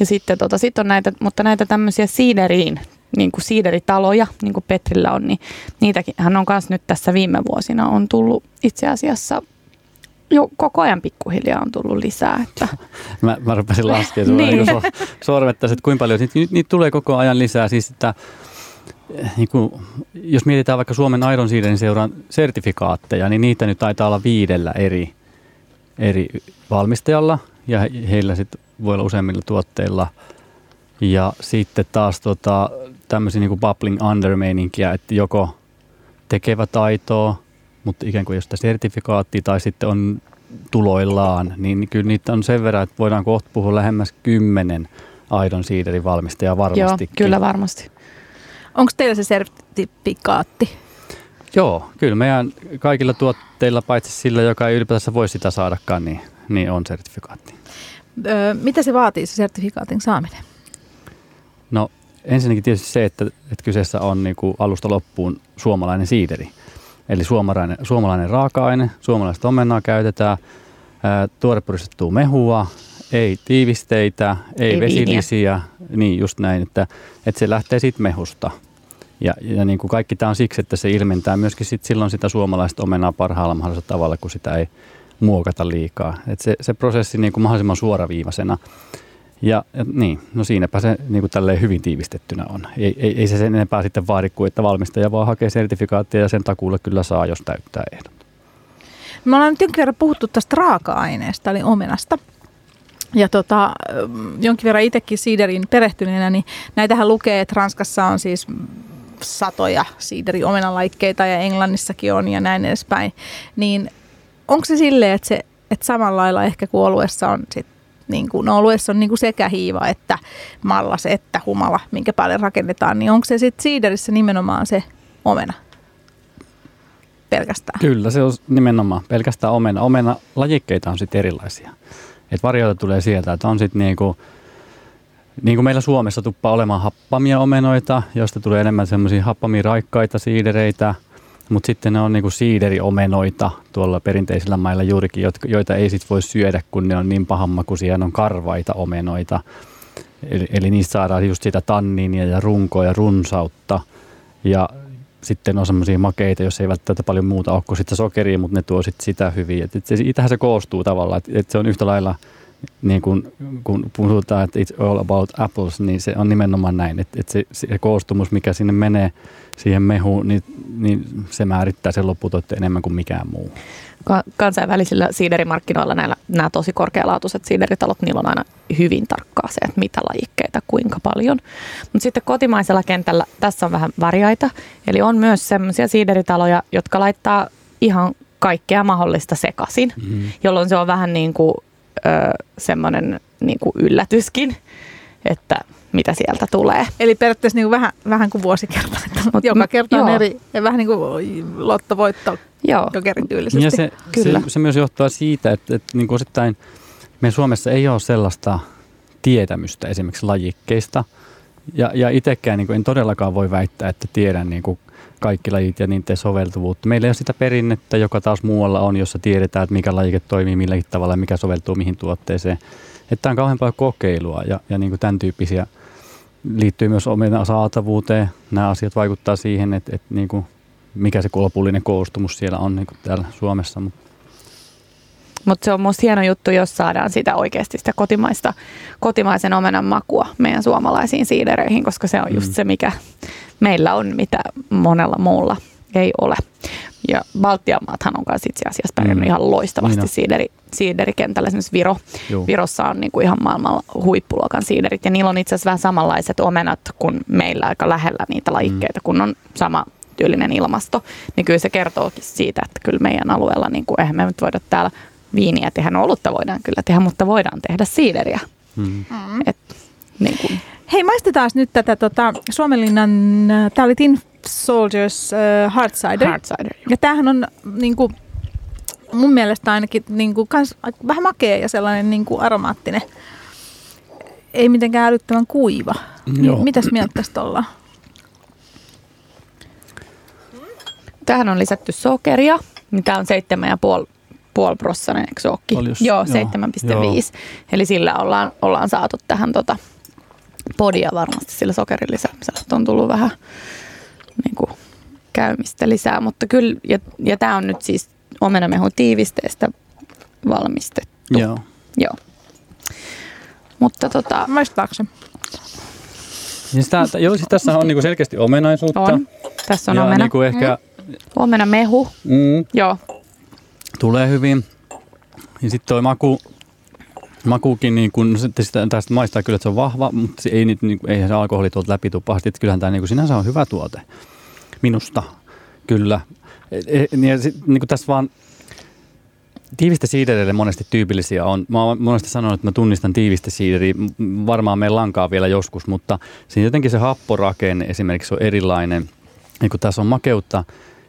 Ja sitten tota, sit on näitä, mutta näitä tämmöisiä siideriin, niin kuin siideritaloja, niin kuin Petrillä on, niin niitäkin hän on myös nyt tässä viime vuosina on tullut itse asiassa jo koko ajan pikkuhiljaa on tullut lisää. Että mä, mä rupesin laskemaan suoraan niin. niin sormettaisiin, että kuinka paljon niitä, niitä tulee koko ajan lisää. Siis, että, niin kuin, jos mietitään vaikka Suomen Aidon Siiderin Seuran sertifikaatteja, niin niitä nyt taitaa olla viidellä eri, eri valmistajalla ja heillä sit voi olla useimmilla tuotteilla. Ja sitten taas tota, tämmöisiä niin kuin bubbling under-meininkiä, että joko tekevät aitoa, mutta ikään kuin jostain sertifikaattia tai sitten on tuloillaan, niin kyllä niitä on sen verran, että voidaan kohta puhua lähemmäs kymmenen aidon siiderin valmistajaa varmastikin. Joo, kyllä varmasti. Onko teillä se sertifikaatti? Joo, kyllä meidän kaikilla tuotteilla, paitsi sillä, joka ei ylipäätänsä voi sitä saadakaan, niin, niin on sertifikaatti. Öö, mitä se vaatii, se sertifikaatin saaminen? No ensinnäkin tietysti se, että, että kyseessä on niin kuin alusta loppuun suomalainen siideri. Eli suomalainen, suomalainen raaka-aine, suomalaista omenaa käytetään, tuorepurjastettua mehua, ei tiivisteitä, ei, ei vesilisiä. Viiniä. Niin just näin, että, että se lähtee sitten mehusta. Ja, ja niin kuin kaikki tämä on siksi, että se ilmentää myöskin sit silloin sitä suomalaista omenaa parhaalla mahdollisella tavalla, kun sitä ei muokata liikaa. Että se, se prosessi niin kuin mahdollisimman suoraviivaisena. Ja, ja niin, no siinäpä se niin kuin tälleen hyvin tiivistettynä on. Ei, ei, ei se sen enempää sitten vaadi kuin, että valmistaja vaan hakee sertifikaattia ja sen takuulla kyllä saa, jos täyttää ehdot. Me ollaan nyt jonkin verran puhuttu tästä raaka-aineesta, eli omenasta. Ja tota, jonkin verran itsekin siiderin perehtyneenä, niin näitähän lukee, että Ranskassa on siis satoja siideri-omenalaikkeita ja Englannissakin on ja näin edespäin. Niin onko se silleen, että, se, että samalla lailla ehkä kun oluessa on sit niin kuin, no oluessa on niin kuin sekä hiiva että mallas että humala, minkä päälle rakennetaan, niin onko se sitten siiderissä nimenomaan se omena pelkästään? Kyllä, se on nimenomaan pelkästään omena. Omena lajikkeita on sitten erilaisia. Et varjoita tulee sieltä, että on sitten niin kuin niinku meillä Suomessa tuppaa olemaan happamia omenoita, joista tulee enemmän semmoisia happamia raikkaita siidereitä, mutta sitten ne on niinku siideriomenoita tuolla perinteisillä mailla juurikin, joita ei sit voi syödä, kun ne on niin pahammakuisia, ne on karvaita omenoita. Eli, eli niistä saadaan just sitä tanniinia ja runkoa ja runsautta. Ja sitten on semmoisia makeita, jos ei välttämättä paljon muuta ole kuin sitä sokeria, mutta ne tuo sit sitä hyvin. Et se, itähän se koostuu tavallaan, että et se on yhtä lailla, niin kun, kun puhutaan, että it's all about apples, niin se on nimenomaan näin, että et se, se koostumus, mikä sinne menee siihen mehuun, niin, niin se määrittää sen lopputuotteen enemmän kuin mikään muu. Kansainvälisillä siiderimarkkinoilla näillä, nämä tosi korkealaatuiset siideritalot, niillä on aina hyvin tarkkaa se, että mitä lajikkeita, kuinka paljon. Mutta sitten kotimaisella kentällä tässä on vähän varjaita, eli on myös sellaisia siideritaloja, jotka laittaa ihan kaikkea mahdollista sekaisin, mm-hmm. jolloin se on vähän niin kuin semmoinen niin kuin yllätyskin, että mitä sieltä tulee. Eli periaatteessa niin kuin vähän, vähän kuin vuosikerta. Mut, joka kerta on joo. eri, ja vähän niin kuin lottovoitto jokerityylisesti. Ja se, Kyllä. se, se myös johtaa siitä, että, että niin kuin osittain meidän Suomessa ei ole sellaista tietämystä esimerkiksi lajikkeista. Ja, ja itsekään niin kuin en todellakaan voi väittää, että tiedän niin kuin kaikki lajit ja niiden soveltuvuutta. Meillä ei ole sitä perinnettä, joka taas muualla on, jossa tiedetään, että mikä lajike toimii milläkin tavalla ja mikä soveltuu mihin tuotteeseen. Että on kauhean paljon kokeilua ja, ja niin kuin tämän tyyppisiä liittyy myös omena saatavuuteen. Nämä asiat vaikuttavat siihen, että, että niin kuin mikä se lopullinen koostumus siellä on niin kuin täällä Suomessa. Mutta se on musta hieno juttu, jos saadaan sitä oikeasti sitä kotimaista, kotimaisen omenan makua meidän suomalaisiin siidereihin, koska se on just mm. se, mikä meillä on, mitä monella muulla ei ole. Ja Baltian maathan on kanssa itse asiassa pärjännyt mm. ihan loistavasti siideri, siiderikentällä. Esimerkiksi Viro. Joo. Virossa on niinku ihan maailman huippuluokan siiderit ja niillä on itse asiassa vähän samanlaiset omenat kuin meillä aika lähellä niitä lajikkeita, mm. kun on sama tyylinen ilmasto. Niin kyllä se kertookin siitä, että kyllä meidän alueella, niinku, eihän me nyt voida täällä viiniä tehdä, no olutta voidaan kyllä tehdä, mutta voidaan tehdä siideriä. Mm. Et, niin kuin. Hei, maistetaan nyt tätä tota, Suomenlinnan, tämä oli Tin Soldiers uh, Hard Cider. Hard Cider, ja tämähän on niin kuin, mun mielestä ainakin niin kuin, kans, vähän makea ja sellainen niin kuin aromaattinen. Ei mitenkään älyttömän kuiva. Niin, mitäs mieltä tästä ollaan? Tähän on lisätty sokeria, mitä on seitsemän ja puoli. puoliprossainen, eikö se ookin? Joo, seitsemän pilkku viisi. Joo. Eli sillä ollaan, ollaan saatu tähän tota podia varmasti sillä sokerin lisäämisellä. On tullut vähän niin kuin, käymistä lisää, mutta kyllä, ja, ja tämä on nyt siis omenamehun tiivisteestä valmistettu. Joo. Joo. Mutta tota... Maistaako se? Siis tää, t- joo, siis tässä on niinku selkeästi omenaisuutta. On. Tässä on ja omena. Niinku ehkä... mm. Omenamehu. Mm. Joo. Tulee hyvin. Ja sitten toi maku, makuukin, niin kun, sitä, tästä maistaa kyllä, että se on vahva, mutta se ei nyt, niin, eihän se alkoholi tuolta läpi tule pahasti. Että kyllähän tämä niin sinänsä on hyvä tuote. Minusta, kyllä. Ja sit, niin tässä vaan tiivistä siiderille monesti tyypillisiä on. Mä oon monesti sanonut, että mä tunnistan tiivistä siideriä. Varmaan meillä lankaa vielä joskus, mutta siinä jotenkin se happorakenne esimerkiksi on erilainen. Ja kun tässä on makeutta,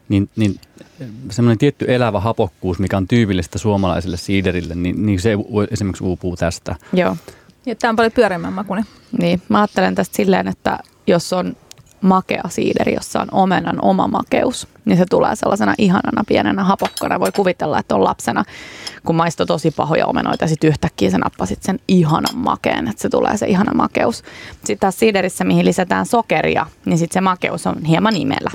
niin... niin semmoinen tietty elävä hapokkuus, mikä on tyypillistä suomalaiselle siiderille, niin, niin se esimerkiksi uupuu tästä. Joo. Ja tämä on paljon pyöreämmän makuinen. Niin, mä ajattelen tästä silleen, että jos on makea siideri, jossa on omenan oma makeus, niin se tulee sellaisena ihanana pienenä hapokkana. Voi kuvitella, että on lapsena, kun maistoi tosi pahoja omenoita ja sitten yhtäkkiä sä nappasit sen ihanan makeen, että se tulee se ihana makeus. Sitten taas siiderissä, mihin lisätään sokeria, niin sitten se makeus on hieman imellä.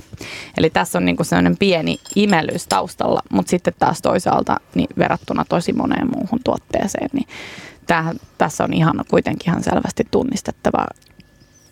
Eli tässä on niinku sellainen pieni imelyys taustalla, mutta sitten taas toisaalta niin verrattuna tosi moneen muuhun tuotteeseen, niin Tämähän, tässä on ihan kuitenkin ihan selvästi tunnistettava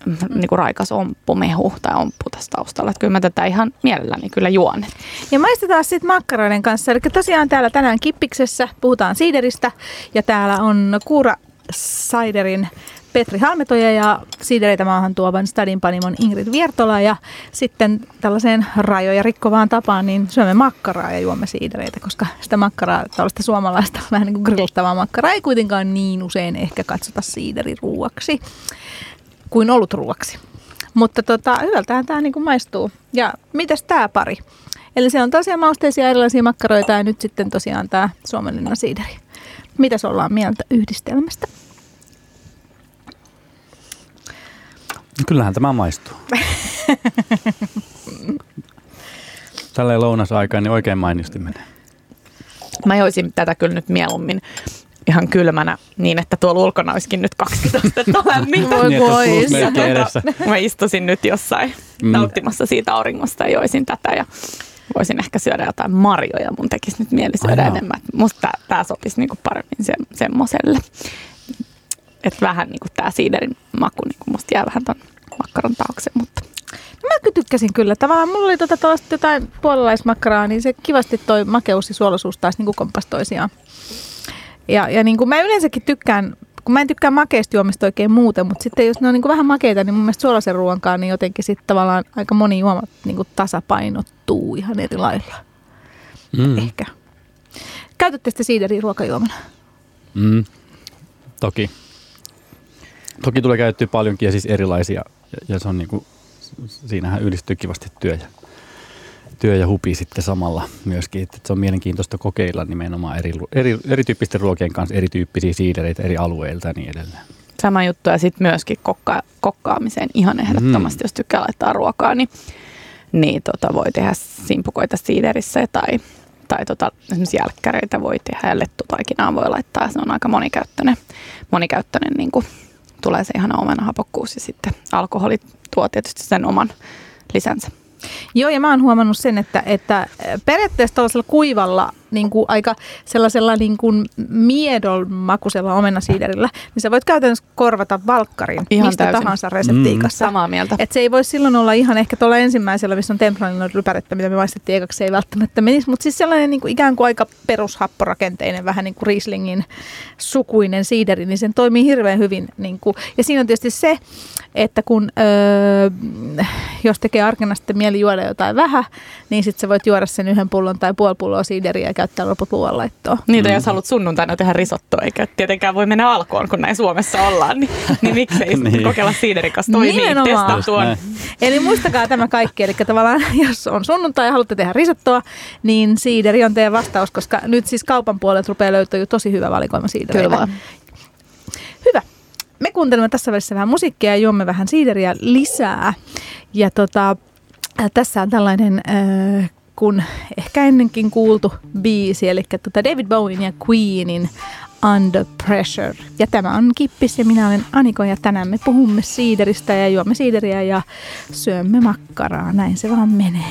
mm. niin kuin raikas omppumehu tai omppu tässä taustalla. Että kyllä mä tätä ihan mielelläni kyllä juon. Ja maistetaan sitten makkaroiden kanssa. Eli tosiaan täällä tänään Kippiksessä puhutaan siideristä ja täällä on Kuura Siiderin Petri Halmetoja ja siidereitä maahan tuovan Stadin Panimon Ingrid Viertola ja sitten tällaiseen rajoja rikkovaan tapaan niin syömme makkaraa ja juomme siidereitä, koska sitä makkaraa, tällaista suomalaista vähän niin kuin grillattavaa makkaraa ei kuitenkaan niin usein ehkä katsota siideriruuaksi kuin olutruuaksi. Mutta tota, hyvältähän tämä niin kuin maistuu. Ja mitäs tämä pari? Eli se on tosiaan mausteisia erilaisia makkaroita ja nyt sitten tosiaan tämä Suomenlinnan siideri. Mitäs ollaan mieltä yhdistelmästä? Kyllähän tämä maistuu. Tälleen lounasaikaan niin oikein mainiosti menee. Mä joisin tätä kyllä nyt mieluummin ihan kylmänä niin, että tuolla ulkona olisikin nyt kaksitoista astetta lämmintä. Voi pois. Mä istusin nyt jossain mm. nauttimassa siitä auringosta ja joisin tätä ja voisin ehkä syödä jotain marjoja. Mun tekisi nyt mieli syödä Aijaa. enemmän. Musta tää sopisi niinku paremmin se, semmoselle. Että vähän niin kuin tämä siiderin maku niin kuin musta jää vähän ton makkaran taakse, mutta no mä tykkäsin kyllä. Tavallaan mulla oli tuota tuollaista jotain puolalaismakkaraa, niin se kivasti toi makeus ja suolaisuus taas niin kuin kompas toisiaan. Ja, ja niin kuin mä yleensäkin tykkään, kun mä en tykkää makeista juomista oikein muuten, mutta sitten jos ne on niin kuin vähän makeita, niin mun mielestä suolaisen ruoankaan, niin jotenkin sitten tavallaan aika moni juoma niin kuin tasapainottuu ihan eri lailla. Mm. Ehkä. Käytätte sitä siideria ruokajuomana? Mm. Toki. Toki tulee käytettyä paljonkin ja siis erilaisia ja, ja se on niinku, siinähän yhdistyy kivasti työ ja, työ ja hupi sitten samalla myöskin. Et se on mielenkiintoista kokeilla nimenomaan eri, eri, erityyppisten ruokien kanssa erityyppisiä siidereitä eri alueilta ja niin edelleen. Sama juttu ja sitten myöskin kokka, kokkaamiseen ihan ehdottomasti, mm. jos tykkää laittaa ruokaa, niin, niin tota voi tehdä simpukoita siiderissä tai, tai tota, esimerkiksi jälkkäreitä voi tehdä ja lettutaikinaa voi laittaa ja se on aika monikäyttöinen, monikäyttöinen niinku. Tulee se ihana omenahapokkuus ja sitten alkoholi tuo tietysti sen oman lisänsä. Joo, ja mä oon huomannut sen, että, että periaatteessa tuollaisella kuivalla niin kuin aika sellaisella niin kuin miedonmakuisella omenasiiderillä, niin sä voit käytännössä korvata valkkarin ihan mistä täysin. Tahansa reseptiikassa. Mm, samaa mieltä. Että se ei voi silloin olla ihan ehkä tuolla ensimmäisellä, missä on tempranilla rypärettä, mitä me maistettiin ekaksi, se ei välttämättä menisi, mutta siis sellainen niin kuin ikään kuin aika perushapporakenteinen, vähän niin kuin Rieslingin sukuinen siideri, niin sen toimii hirveän hyvin. Niin kuin. Ja siinä on tietysti se, että kun öö, jos tekee arkena sitten mieli juoda jotain vähän, niin sitten sä voit juoda sen yhden pullon tai puoli pulloa siideriä ja käyttää loput luonlaittoa. Niitä mm. jos haluat sunnuntaina tehdä risottoa, eikä tietenkään voi mennä alkoon, kun näin Suomessa ollaan, niin, niin miksei niin. kokeilla siiderikas toimii, testaa tuon. Eli muistakaa tämä kaikki, eli tavallaan jos on sunnuntai ja haluatte tehdä risottoa, niin siideri on teidän vastaus, koska nyt siis kaupan puolelta rupeaa löytyä jo tosi hyvä valikoima siidereitä. Hyvä. Me kuuntelemme tässä välissä vähän musiikkia ja juomme vähän siideriä lisää. Ja tota, tässä on tällainen äh, kun ehkä ennenkin kuultu biisi, eli tuota David Bowien ja Queenin Under Pressure. Ja tämä on Kippis ja minä olen Aniko ja tänään me puhumme siideristä ja juomme siideriä ja syömme makkaraa. Näin se vaan menee.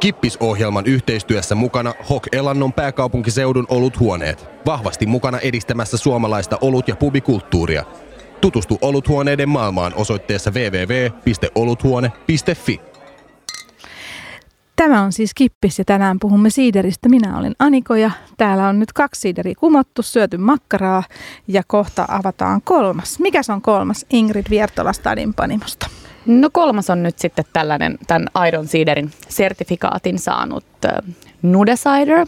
Kippis-ohjelman yhteistyössä mukana H O K Elannon pääkaupunkiseudun oluthuoneet. Vahvasti mukana edistämässä suomalaista olut- ja pubikulttuuria. Tutustu oluthuoneiden maailmaan osoitteessa double-u double-u double-u piste oluthuone piste fi. Tämä on siis Kippis ja tänään puhumme siideristä. Minä olen Aniko ja täällä on nyt kaksi siideriä kumottu, syöty makkaraa ja kohta avataan kolmas. Mikäs on kolmas Ingrid Viertola Stadin Panimosta? No kolmas on nyt sitten tällainen tämän Aidon Siiderin sertifikaatin saanut äh, Nude Cider,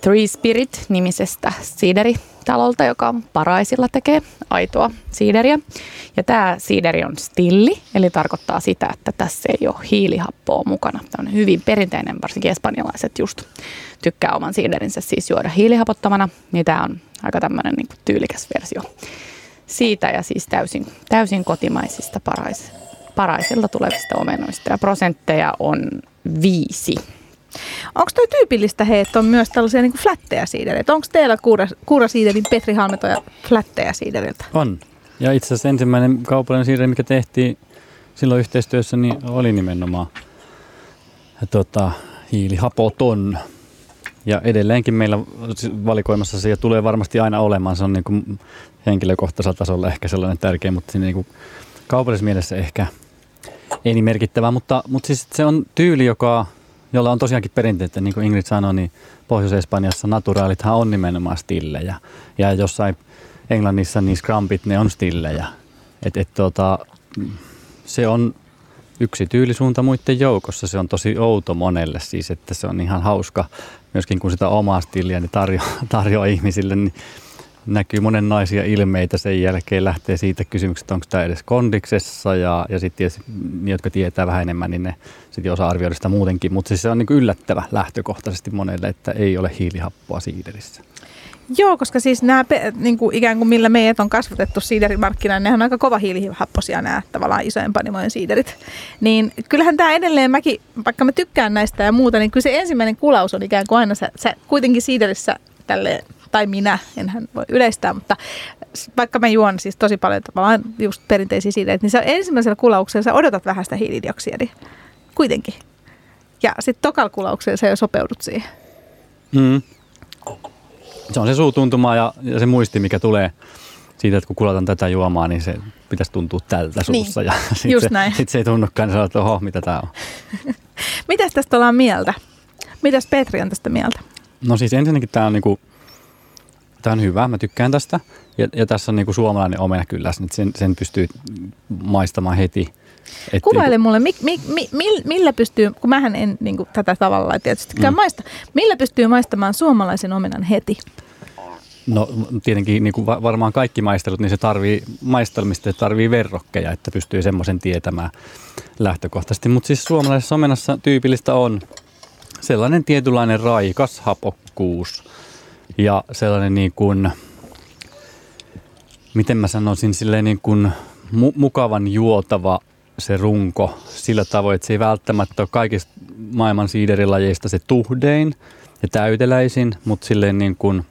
Three Spirit nimisestä siideritalolta, joka Paraisilla tekee aitoa siideriä. Ja tämä siideri on stilli, eli tarkoittaa sitä, että tässä ei ole hiilihappoa mukana. Tämä on hyvin perinteinen, varsinkin espanjalaiset just tykkää oman siiderinsä siis juoda hiilihapottamana. Niin tämä on aika tämmöinen niin kuin tyylikäs versio siitä ja siis täysin, täysin kotimaisista parais, Paraisilta tulevista omenoista. Ja prosentteja on viisi. Onko toi tyypillistä, he, että on myös tällaisia niin kuin flättejä siidereitä? Onko teillä Kuura, Kuura Siiderin Petri Halmetoja flättejä siideriltä? On. Ja itse asiassa ensimmäinen kaupallinen siideri, mikä tehtiin silloin yhteistyössä, niin oli nimenomaan tota, hiilihapoton. Ja edelleenkin meillä valikoimassa se tulee varmasti aina olemaan. Se on niin kuin henkilökohtaisella tasolla ehkä sellainen tärkeä, mutta niin kuin kaupallisessa mielessä ehkä ei niin merkittävää. Mutta, mutta siis se on tyyli, joka, jolla on tosiaankin perinteitä. Niin kuin Ingrid sanoi, niin Pohjois-Espanjassa naturaalithan on nimenomaan stillejä. Ja jossain Englannissa niin scrumpit, ne on stillejä. Et, et, tota, se on yksi tyylisuunta muiden joukossa. Se on tosi outo monelle siis, että se on ihan hauska. Myöskin kun sitä omaa stiliä niin tarjoaa tarjoa ihmisille, niin näkyy monenlaisia ilmeitä. Sen jälkeen lähtee siitä kysymyksestä, onko tämä edes kondiksessa. Ja, ja sitten ne, jotka tietää vähän enemmän, niin ne sitten osaa arvioida sitä muutenkin. Mutta siis se on niin yllättävä lähtökohtaisesti monelle, että ei ole hiilihappoa siiderissä. Joo, koska siis nämä niin kuin ikään kuin millä meidät on kasvatettu siiderimarkkinaan, nehän on aika kova hiilihapposia nämä tavallaan isojen panimojen siiderit. Niin kyllähän tämä edelleen, mäkin, vaikka mä tykkään näistä ja muuta, niin kyllä se ensimmäinen kulaus on ikään kuin aina sä, sä kuitenkin siiderissä tälleen, tai minä, enhän voi yleistää, mutta vaikka mä juon siis tosi paljon tavallaan just perinteisiä siiderit, niin sä ensimmäisellä kulauksella sä odotat vähän sitä hiilidioksidia kuitenkin. Ja sitten tokalla kulauksella sä jo sopeudut siihen. Mm. Se on se suutuntuma ja, ja se muisti, mikä tulee siitä, että kun kulataan tätä juomaa, niin se pitäisi tuntua tältä suussa. Niin, ja sit just se, näin. Sitten se ei tunnukaan, niin sanoa, että oho, mitä tää on. Mitäs tästä ollaan mieltä? Mitäs Petri on tästä mieltä? No siis ensinnäkin tää on, niinku, tää on hyvä, mä tykkään tästä. Ja, ja tässä on niinku suomalainen omena kyllä, sen, sen pystyy maistamaan heti. Et kuvaile niinku mulle, mi, mi, mi, millä pystyy, kun mähän en niinku tätä tavallaan tietystikään mm. maista, millä pystyy maistamaan suomalaisen omenan heti? No tietenkin niinku varmaan kaikki maistelut, niin se tarvii maistelmista, se tarvii verrokkeja, että pystyy semmoisen tietämään lähtökohtaisesti. Mutta siis suomalaisessa omenassa tyypillistä on sellainen tietynlainen raikas hapokkuus ja sellainen niin kuin, miten mä sanoisin, silleen niin kuin mu- mukavan juotava se runko sillä tavoin, että se ei välttämättä ole kaikista maailman siiderilajeista se tuhdein ja täyteläisin, mutta silleen niin kuin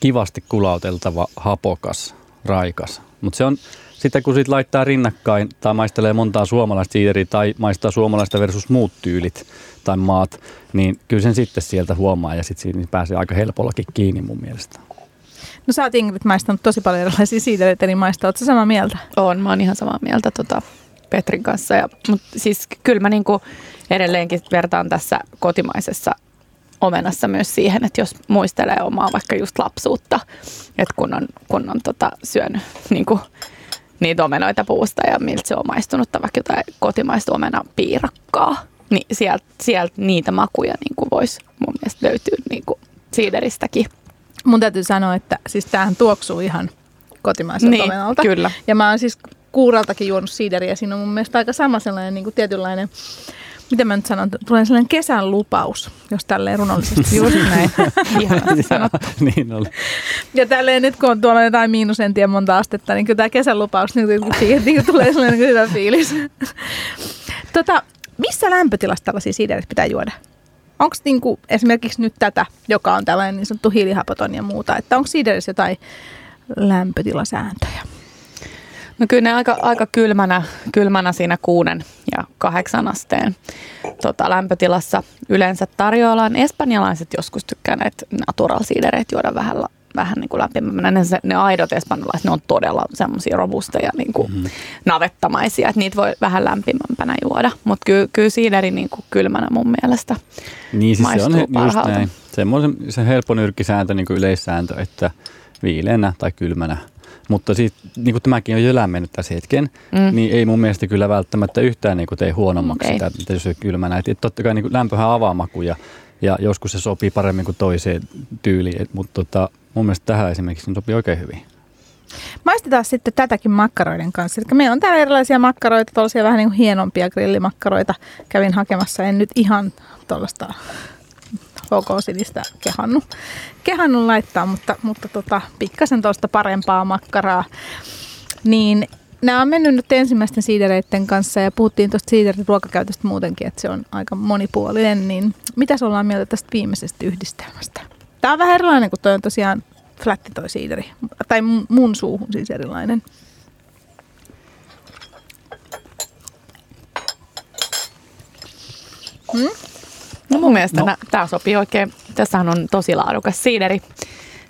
kivasti kulauteltava, hapokas, raikas. Mutta se on sitä, kun siitä laittaa rinnakkain tai maistelee montaa suomalaista siideriä tai maistaa suomalaista versus muut tyylit tai maat, niin kyllä sen sitten sieltä huomaa ja sitten siitä pääsee aika helpollakin kiinni mun mielestä. No sä oot Ingrid maistanut tosi paljon erilaisia siidereitä, niin maista, ootko sä samaa mieltä? Oon, mä oon ihan samaa mieltä tota Petrin kanssa. Ja, mutta siis kyllä mä niinku edelleenkin vertaan tässä kotimaisessa omenassa myös siihen, että jos muistelee omaa vaikka just lapsuutta, että kun on, kun on tota syönyt niinku niitä omenoita puusta ja miltä se on maistunut, tai vaikka jotain kotimaista omenapiirakkaa, niin sieltä sielt niitä makuja niinku voisi mun mielestä löytyä niinku siideristäkin. Mun täytyy sanoa, että siis tämähän tuoksuu ihan kotimaiselta niin, omenalta. Kyllä. Ja mä oon siis Kuuraltakin juonut siideriä. Siinä on mun mielestä aika sama sellainen niin kuin tietynlainen, mitä mä nyt sanon, tulee sellainen kesän lupaus, jos tälleen runollisesti juuri näin. Ihanasti sanottu. Niin oli. Ja tälleen nyt kun on tuolla jotain miinusentien monta astetta, niin kyllä tämä kesän lupaus niin, niin tulee sellainen niin hyvä fiilis. Tota, missä lämpötilassa tällaisia siiderit pitää juoda? Onko niinku esimerkiksi nyt tätä, joka on tällainen niin sanottu hiilihapoton ja muuta, että onko siiderissä jotain lämpötilasääntöjä? No kyllä ne aika, aika kylmänä, kylmänä siinä kuuden ja kahdeksan asteen tota, lämpötilassa yleensä tarjoillaan. Espanjalaiset joskus tykkää näitä natural-siidereitä juoda vähän, vähän niin kuin lämpimänä. Ne, ne aidot espanjalaiset, ne on todella semmoisia robusteja niin kuin mm-hmm. navettamaisia, että niitä voi vähän lämpimämpänä juoda. Mutta kyllä, kyllä siideri niin kuin kylmänä mun mielestä. Niin siis se on just näin. Semmoisen, se helppo nyrkkisääntö, niin kuin yleissääntö, että viileänä tai kylmänä. Mutta siitä, niin kuin tämäkin on jo lämmennyt tässä hetken, mm. niin ei mun mielestä kyllä välttämättä yhtään niin kuin tee huonommaksi okay. sitä, mitä jos on kylmänä. Et totta kai niin kuin lämpöhän avaa makuja ja joskus se sopii paremmin kuin toiseen tyyliin, mutta tota, mun mielestä tähän esimerkiksi niin sopii oikein hyvin. Maistetaan sitten tätäkin makkaroiden kanssa. Eli meillä on täällä erilaisia makkaroita, tuollaisia vähän niin kuin hienompia grillimakkaroita. Kävin hakemassa, en nyt ihan tuollaista H K-sinistä kehannut. kehannut laittaa, mutta, mutta tota, pikkasen tuosta parempaa makkaraa. Niin, nämä on mennyt nyt ensimmäisten siidereiden kanssa ja puhuttiin tuosta siiderin ruokakäytöstä muutenkin, että se on aika monipuolinen. Niin, mitäs ollaan mieltä tästä viimeisestä yhdistelmästä? Tämä on vähän erilainen, kun toi on tosiaan flätti toi siideri. Tai mun suuhun siis erilainen. Hmm? No mun mielestä no. tämä sopii oikein. Tässähän on tosi laadukas siideri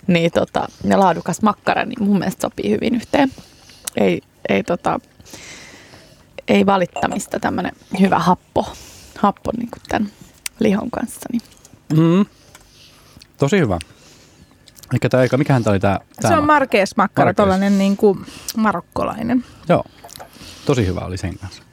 niin tota, ja laadukas makkara, niin mun mielestä sopii hyvin yhteen. Ei, ei, tota, ei valittamista, tämmönen hyvä happo, happo niin kuin tämän lihon kanssa. Niin. Mm. Tosi hyvä. Eikä tämä, eikä, mikähän tämä oli tämä? Se on markeesmakkara, tuollainen niin kuin marokkolainen. Joo, tosi hyvä oli sen kanssa.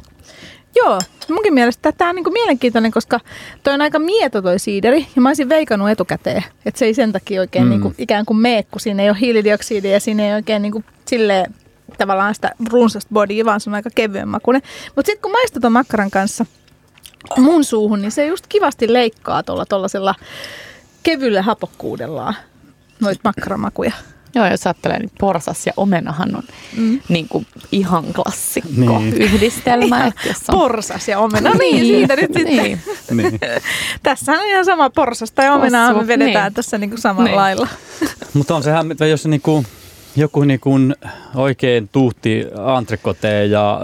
Joo, munkin mielestä tämä on niin kuin mielenkiintoinen, koska toi on aika mieto toi siideri ja mä olisin veikannut etukäteen, että se ei sen takia oikein mm. niin kuin, ikään kuin mene, kun siinä ei ole hiilidioksidia ja siinä ei oikein niin kuin, silleen, tavallaan sitä runsasta bodya, vaan se on aika kevyen makuinen. Mutta sitten kun maistat ton makkaran kanssa mun suuhun, niin se just kivasti leikkaa tuolla tuollaisella kevyllä hapokkuudellaan noita makkaramakuja. Joo, jos ajattelee, niin porsas ja omenahan on mm. niin kuin ihan klassikko niin. yhdistelmä. On... Porsas ja omena, no niin, siitä nyt niin. sitten. Niin. Tässä on ihan sama porsas tai omena, me vedetään niin. tässä niin kuin samalla niin. lailla. Mutta on sehän, jos niin kuin joku niin kuin oikein tuhti antrikoteen ja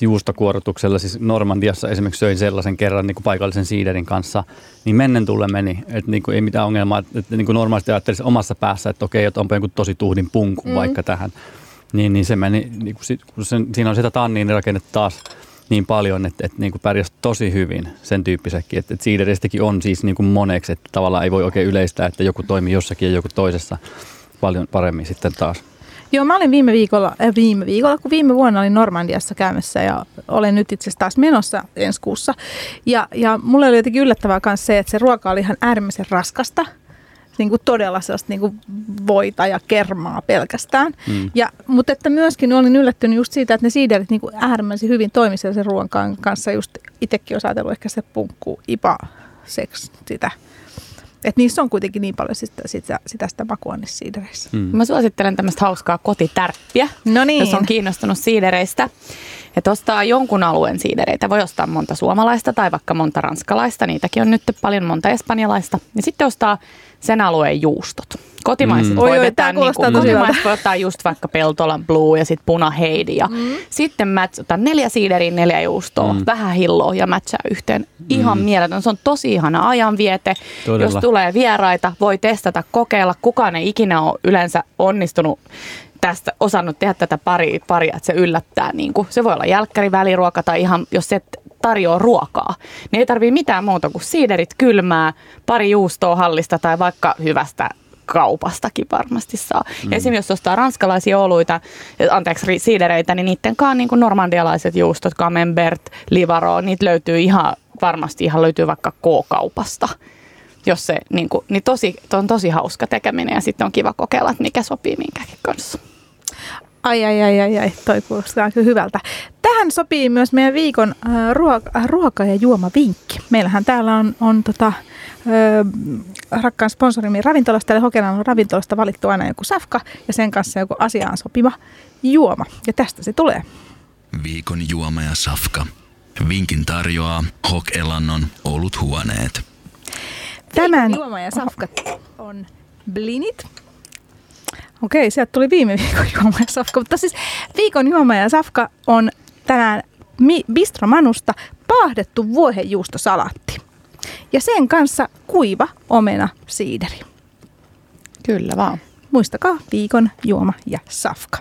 juustokuorotuksella, siis Normandiassa esimerkiksi söin sellaisen kerran niin kuin paikallisen siiderin kanssa, niin mennen tullen meni, että niin kuin ei mitään ongelmaa, että niin kuin normaalisti ajattelisi omassa päässä, että okei, että onpa joku tosi tuhdin punku mm-hmm. vaikka tähän, niin, niin se meni, niin kuin, kun sen, siinä on sitä tanniin rakennetta taas niin paljon, että, että niin kuin pärjäsi tosi hyvin sen tyyppisekin, että, että siideristäkin on siis niin kuin moneksi, että tavallaan ei voi oikein yleistää, että joku toimii jossakin ja joku toisessa paljon paremmin sitten taas. Joo, mä olin viime viikolla, äh, viime viikolla, kun viime vuonna olin Normandiassa käymässä ja olen nyt itse asiassa taas menossa ensi kuussa. Ja, ja mulle oli jotenkin yllättävää myös se, että se ruoka oli ihan äärimmäisen raskasta. Niin kuin todella sellaista niin kuin voita ja kermaa pelkästään. Mm. Ja, mutta että myöskin olin yllättynyt just siitä, että ne siiderit niin kuin äärimmäisen hyvin toimi sen ruoan kanssa. Just itsekin olisi ajatellut ehkä se punkkuu ipaseksi sitä. Että niissä on kuitenkin niin paljon sitä, sitä, sitä, sitä makua niissä siidereissä. Mm. Mä suosittelen tämmöistä hauskaa kotitärppiä, no niin. jos on kiinnostunut siidereistä. Että ostaa jonkun alueen siidereitä. Voi ostaa monta suomalaista tai vaikka monta ranskalaista. Niitäkin on nyt paljon monta espanjalaista. Ja sitten ostaa sen alueen juustot. Kotimaiset mm. voi oi, vetää, niin kuin, kotimaiset voi ottaa just vaikka Peltolan Blue ja sitten Puna Heidi. Ja mm. Sitten mä otan neljä siideriä, neljä juustoa, mm. vähän hilloa ja mätsää yhteen. Ihan mm. mieletön. Se on tosi ihana ajanviete. Todella. Jos tulee vieraita, voi testata, kokeilla. Kukaan ei ikinä ole yleensä onnistunut tästä, osannut tehdä tätä pari, paria, että se yllättää. Niin kuin, se voi olla jälkkäri, väliruoka tai ihan, jos se tarjoaa ruokaa, niin ei tarvitse mitään muuta kuin siiderit kylmää, pari juustoa hallista tai vaikka hyvästä kaupastakin varmasti saa. Mm. Esimerkiksi jos ostaa ranskalaisia oluita, anteeksi siidereitä, niin niittenkaan niin kuin normandialaiset juustot, Camembert, Livarot, niitä löytyy ihan, varmasti ihan löytyy vaikka K-kaupasta. Jos se, niin kuin, niin tosi, on tosi hauska tekeminen ja sitten on kiva kokeilla, että mikä sopii minkäkin kanssa. Ai, ai, ai, ai, ai. Toi kuulostaa kyllä hyvältä. Tähän sopii myös meidän viikon ruoka-, ruoka- ja juomavinkki. Meillähän täällä on, on tota, äh, rakkaan sponsorimme ravintolasta, eli H O K Elanton ravintolasta valittu aina joku safka ja sen kanssa joku asiaan sopiva juoma. Ja tästä se tulee. Viikon juoma ja safka. Vinkin tarjoaa H O K Elannon oluthuoneet. Tämän juoma ja safkat on blinit. Okei, sieltä tuli viime viikon juoma ja safka, mutta siis viikon juoma ja safka on tänään Bistromanusta paahdettu vuohenjuustosalaatti. Ja sen kanssa kuiva omena siideri. Kyllä vaan. Muistakaa viikon juoma ja safka.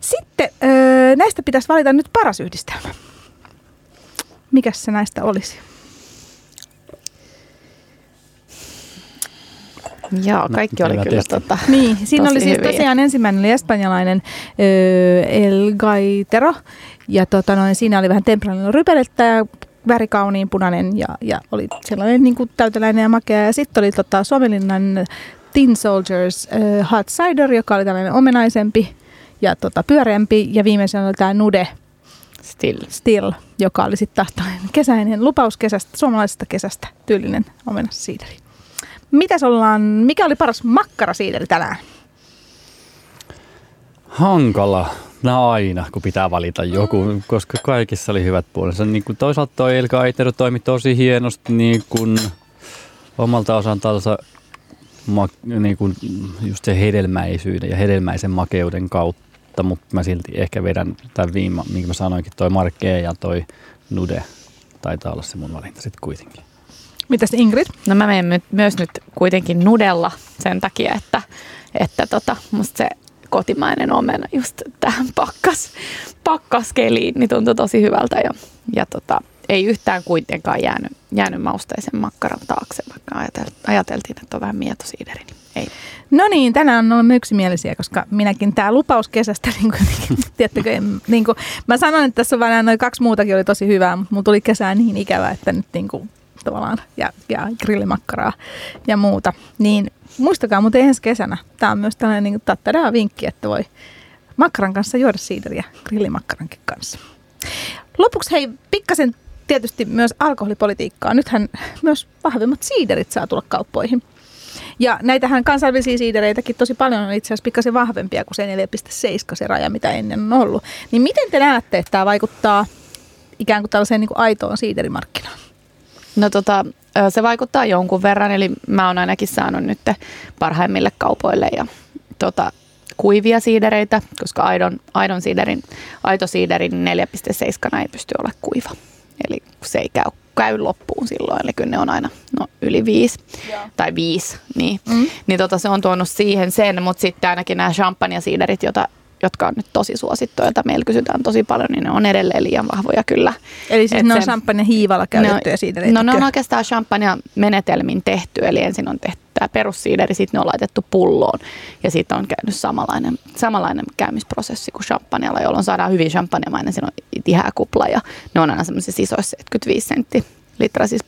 Sitten öö, näistä pitäisi valita nyt paras yhdistelmä. Mikäs se näistä olisi? Joo, kaikki no, oli kyllä tota, niin, siinä oli siis hyviä. Tosiaan ensimmäinen oli espanjalainen öö, El Gaitero ja tota noin, siinä oli vähän tempranilla rypelettä ja värikauniin punainen ja, ja oli sellainen niin kuin täyteläinen ja makea. Ja sitten oli tota, Suomenlinnan Tin Soldiers uh, Hard Cider, joka oli tällainen omenaisempi ja tota, pyöreämpi ja viimeisenä oli tämä Nude Still. Still, joka oli sitten taas kesäinen lupaus kesästä, suomalaisesta kesästä tyylinen omenasiideri. Mitäs ollaan, mikä oli paras makkarasiideri tänään? Hankala. No aina, kun pitää valita joku, mm. koska kaikissa oli hyvät puolensa. Niin kuin toisaalta toi El Gaitero toimi tosi hienosti niin kuin omalta osaltansa niin kuin just sen hedelmäisyyden ja hedelmäisen makeuden kautta, mutta mä silti ehkä vedän tämän viime, minkä mä sanoinkin, toi Markee ja toi Nude taitaa olla se mun valinta sitten kuitenkin. Mitäs Ingrid? No mä menen myös nyt kuitenkin nudella sen takia, että, että tota, musta se kotimainen omena just tähän pakkas, pakkaskeliin niin tuntui tosi hyvältä ja, ja tota, ei yhtään kuitenkaan jäänyt, jäänyt mausteisen makkaran taakse, vaikka ajateltiin, että on vähän mieto siideri. Ei. No niin, tänään olemme yksimielisiä, koska minäkin tämä lupaus kesästä, niin kuin, tiedättekö, niin kuin, mä sanon, että tässä on vain noin kaksi muutakin oli tosi hyvää, mutta mun tuli kesää niin ikävä, että nyt niin kuin, tavallaan ja, ja grillimakkaraa ja muuta. Niin muistakaa muuten ensi kesänä. Tämä on myös tällainen niin tattadaa vinkki, että voi makkaran kanssa juoda siideriä grillimakkarankin kanssa. Lopuksi hei, pikkasen tietysti myös alkoholipolitiikkaa. Nythän myös vahvemmat siiderit saa tulla kauppoihin. Ja näitähän kansainvälisiä siidereitäkin tosi paljon on itse asiassa pikkasen vahvempia kuin se neljä pilkku seitsemän se raja, mitä ennen on ollut. Niin miten te näette, että tämä vaikuttaa ikään kuin tällaiseen niin kuin aitoon siiderimarkkinaan? No tota, se vaikuttaa jonkun verran, eli mä oon ainakin saanut nyt parhaimmille kaupoille ja tota, kuivia siidereitä, koska aidon, aidon siiderin, aito siiderin neljä pilkku seitsemän ei pysty olla kuiva. Eli se ei käy, käy loppuun silloin, eli kyllä ne on aina no, yli viisi yeah. tai viisi, niin, mm. niin tota, se on tuonut siihen sen, mutta sitten ainakin nämä champagne-siiderit, jota jotka on nyt tosi suosittuja, joita meillä kysytään tosi paljon, niin ne on edelleen liian vahvoja kyllä. Eli siis et ne on champagne-hiivalla käytettyjä siidereitä? No, no ne on oikeastaan champagne-menetelmin tehty, eli ensin on tehty tämä perussiideri, sitten ne on laitettu pulloon ja siitä on käynyt samanlainen, samanlainen käymisprosessi kuin champagnella, jolloin saadaan hyvin champagnemainen, siinä on tiheä kupla ja ne on aina semmoisissa isoissa seitsemänkymmentäviisi senttilitraa, siis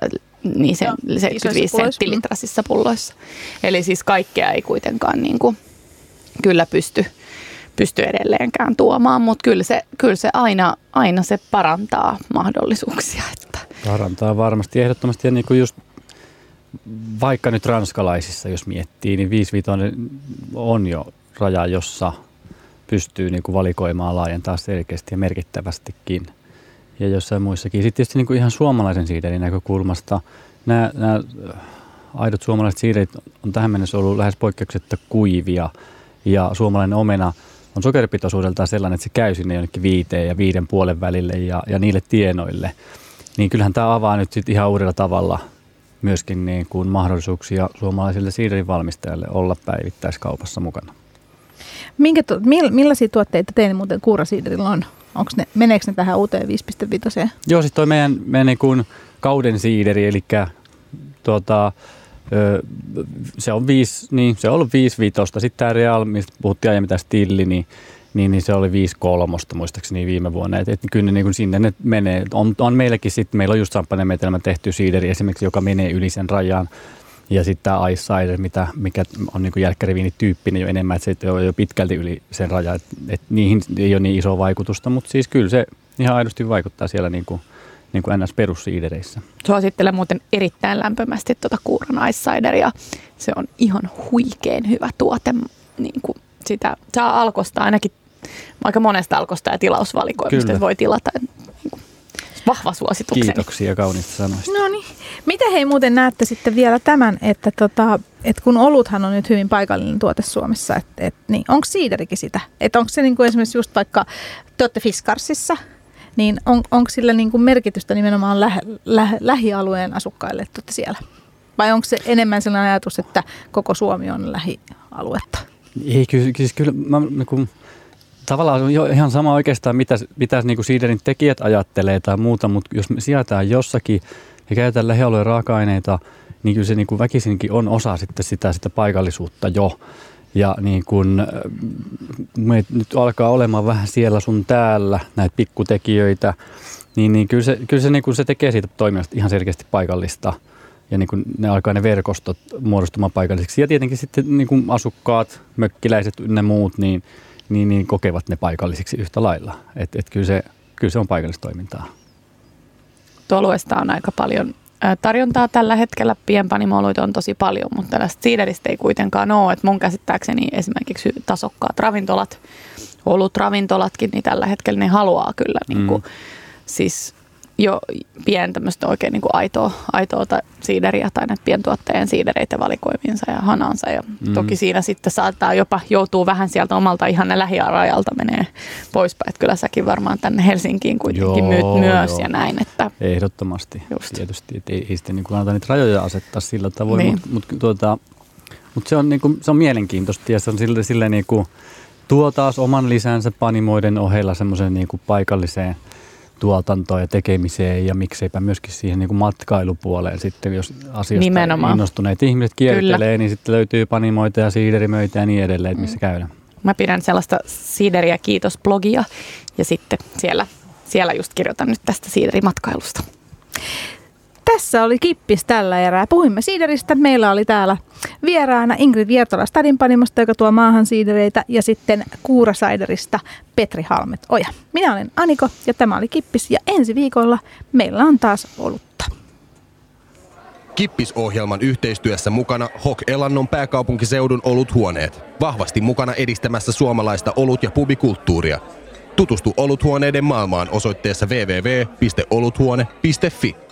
tai, niin sen, no, seitsemänkymmentäviisi senttilitraa pulloissa. Eli siis kaikkea ei kuitenkaan niin kuin kyllä pysty, pysty edelleenkään tuomaan, mutta kyllä se, kyllä se aina, aina se parantaa mahdollisuuksia. Että. Parantaa varmasti ehdottomasti. Ja niin kuin just, vaikka nyt ranskalaisissa, jos miettii, niin viisi pilkku viisi on jo raja, jossa pystyy niin kuin valikoimaan laajentaa selkeästi ja merkittävästikin. Ja jossain muissakin. Sitten tietysti niin kuin ihan suomalaisen siiderin näkökulmasta nämä, nämä aidot suomalaiset siiderit on tähän mennessä ollut lähes poikkeuksetta kuivia. Ja suomalainen omena on sokeripitoisuudeltaan sellainen, että se käy sinne jonnekin viiteen ja viiden puolen välille ja, ja niille tienoille. Niin kyllähän tämä avaa nyt sit ihan uudella tavalla myöskin niin kuin mahdollisuuksia suomalaisille siiderin valmistajille olla päivittäiskaupassa mukana. Minkä tu- mill- millaisia tuotteita teillä muuten Kuura Siiderillä on? Onks ne, meneekö ne tähän uuteen viisi pilkku viisi? Joo, siis toi meidän, meidän niin kuin kauden siideri, eli tuota... Se on, viisi, niin, se on ollut viisi pilkku viisi. Sitten tämä Real, mistä puhuttiin aiemmin tämä Stilli, niin, niin, niin se oli viisi pilkku kolme muistaakseni viime vuonna. Et, et kyllä ne, niin sinne ne menee. On, on meilläkin sitten, meillä on just champagne-metelmä tehty siideri esimerkiksi, joka menee yli sen rajan. Ja sitten tämä Ice Cider, mitä, mikä on niin jälkkäriviinityyppinen jo enemmän, että se on jo pitkälti yli sen rajan. Et, et niihin ei ole niin isoa vaikutusta, mutta siis kyllä se ihan aidosti vaikuttaa siellä niin kuin niin kuin N S-perussiidereissä. Suosittelen muuten erittäin lämpimästi tuota Kuuran Ice Cideria. Se on ihan huikein hyvä tuote. Niin kuin sitä saa alkosta ainakin aika monesta alkosta ja tilausvalikoimista voi tilata. Niin kuin, vahva suositukseni. Kiitoksia kauniista sanoista. No niin. Miten hei muuten näette sitten vielä tämän, että tota, et kun oluthan on nyt hyvin paikallinen tuote Suomessa, et, et, niin onko siiderikin sitä? Et onko se niin kuin esimerkiksi just vaikka te olette Fiskarsissa, niin on, onko sillä niin kuin merkitystä nimenomaan lähe, lähe, lähialueen asukkaille, että olette siellä? Vai onko se enemmän sellainen ajatus, että koko Suomi on lähialuetta? Ei, kyllä, siis kyllä mä, niin kuin, tavallaan on jo ihan sama oikeastaan, mitä, mitä niin kuin siiderin tekijät ajattelee tai muuta, mutta jos me sijataan jossakin ja käytetään lähialueen raaka-aineita, niin kyllä se niin kuin väkisinkin on osa sitten sitä, sitä paikallisuutta jo. Ja niin kun me nyt alkaa olemaan vähän siellä sun täällä näitä pikkutekijöitä, niin, niin kyllä, se, kyllä se, niin kun se tekee siitä toiminnasta ihan selkeästi paikallista. Ja niin kun ne alkaa ne verkostot muodostumaan paikallisiksi. Ja tietenkin sitten niin kun asukkaat, mökkiläiset ja muut, niin, niin, niin kokevat ne paikallisiksi yhtä lailla. Että et kyllä, se, kyllä se on paikallista toimintaa. Tuolueesta on aika paljon tarjontaa tällä hetkellä, pienpanimo-oluita on tosi paljon, mutta tällaista siideristä ei kuitenkaan ole. Et mun käsittääkseni esimerkiksi tasokkaat ravintolat, olutravintolatkin, niin tällä hetkellä ne haluaa kyllä mm. niin kuin, siis jo pien tämmöistä oikein niin kuin aitoa, aitoa tai siideriä tai näitä pientuottajien siidereitä valikoimiinsa ja hanaansa. Ja mm. toki siinä sitten saattaa jopa joutuu vähän sieltä omalta ihan lähiarajalta menee poispäin. Että kyllä säkin varmaan tänne Helsinkiin kuitenkin joo, myyt myös joo. ja näin. Että ehdottomasti. Just. Tietysti, että ei, ei sitten niin kuin kannata niitä rajoja asettaa sillä tavoin, niin. mutta mut, tuota, mut se, niin se on mielenkiintoista ja se on silleen sille niin kuin tuo taas oman lisänsä panimoiden ohella semmoiseen niin kuin paikalliseen tuotantoon ja tekemiseen ja mikseipä myöskin siihen niin kuin matkailupuoleen sitten, jos asiasta nimenomaan. Innostuneet ihmiset kiertelee, niin sitten löytyy panimoita ja siiderimöitä ja niin edelleen, että missä mm. käydään. Mä pidän sellaista siideriä kiitos blogia ja sitten siellä, siellä just kirjoitan nyt tästä siiderimatkailusta. Tässä oli Kippis tällä erää. Puhuimme siideristä. Meillä oli täällä vieraana Ingrid Viertola Stadin Panimosta, joka tuo maahan siidereitä, ja sitten Kuura Siderista Petri Halmet Oja. Minä olen Aniko ja tämä oli Kippis ja ensi viikolla meillä on taas olutta. Kippis-ohjelman yhteistyössä mukana H O K Elannon pääkaupunkiseudun oluthuoneet. Vahvasti mukana edistämässä suomalaista olut- ja pubikulttuuria. Tutustu oluthuoneiden maailmaan osoitteessa double-u double-u double-u piste oluthuone piste fi.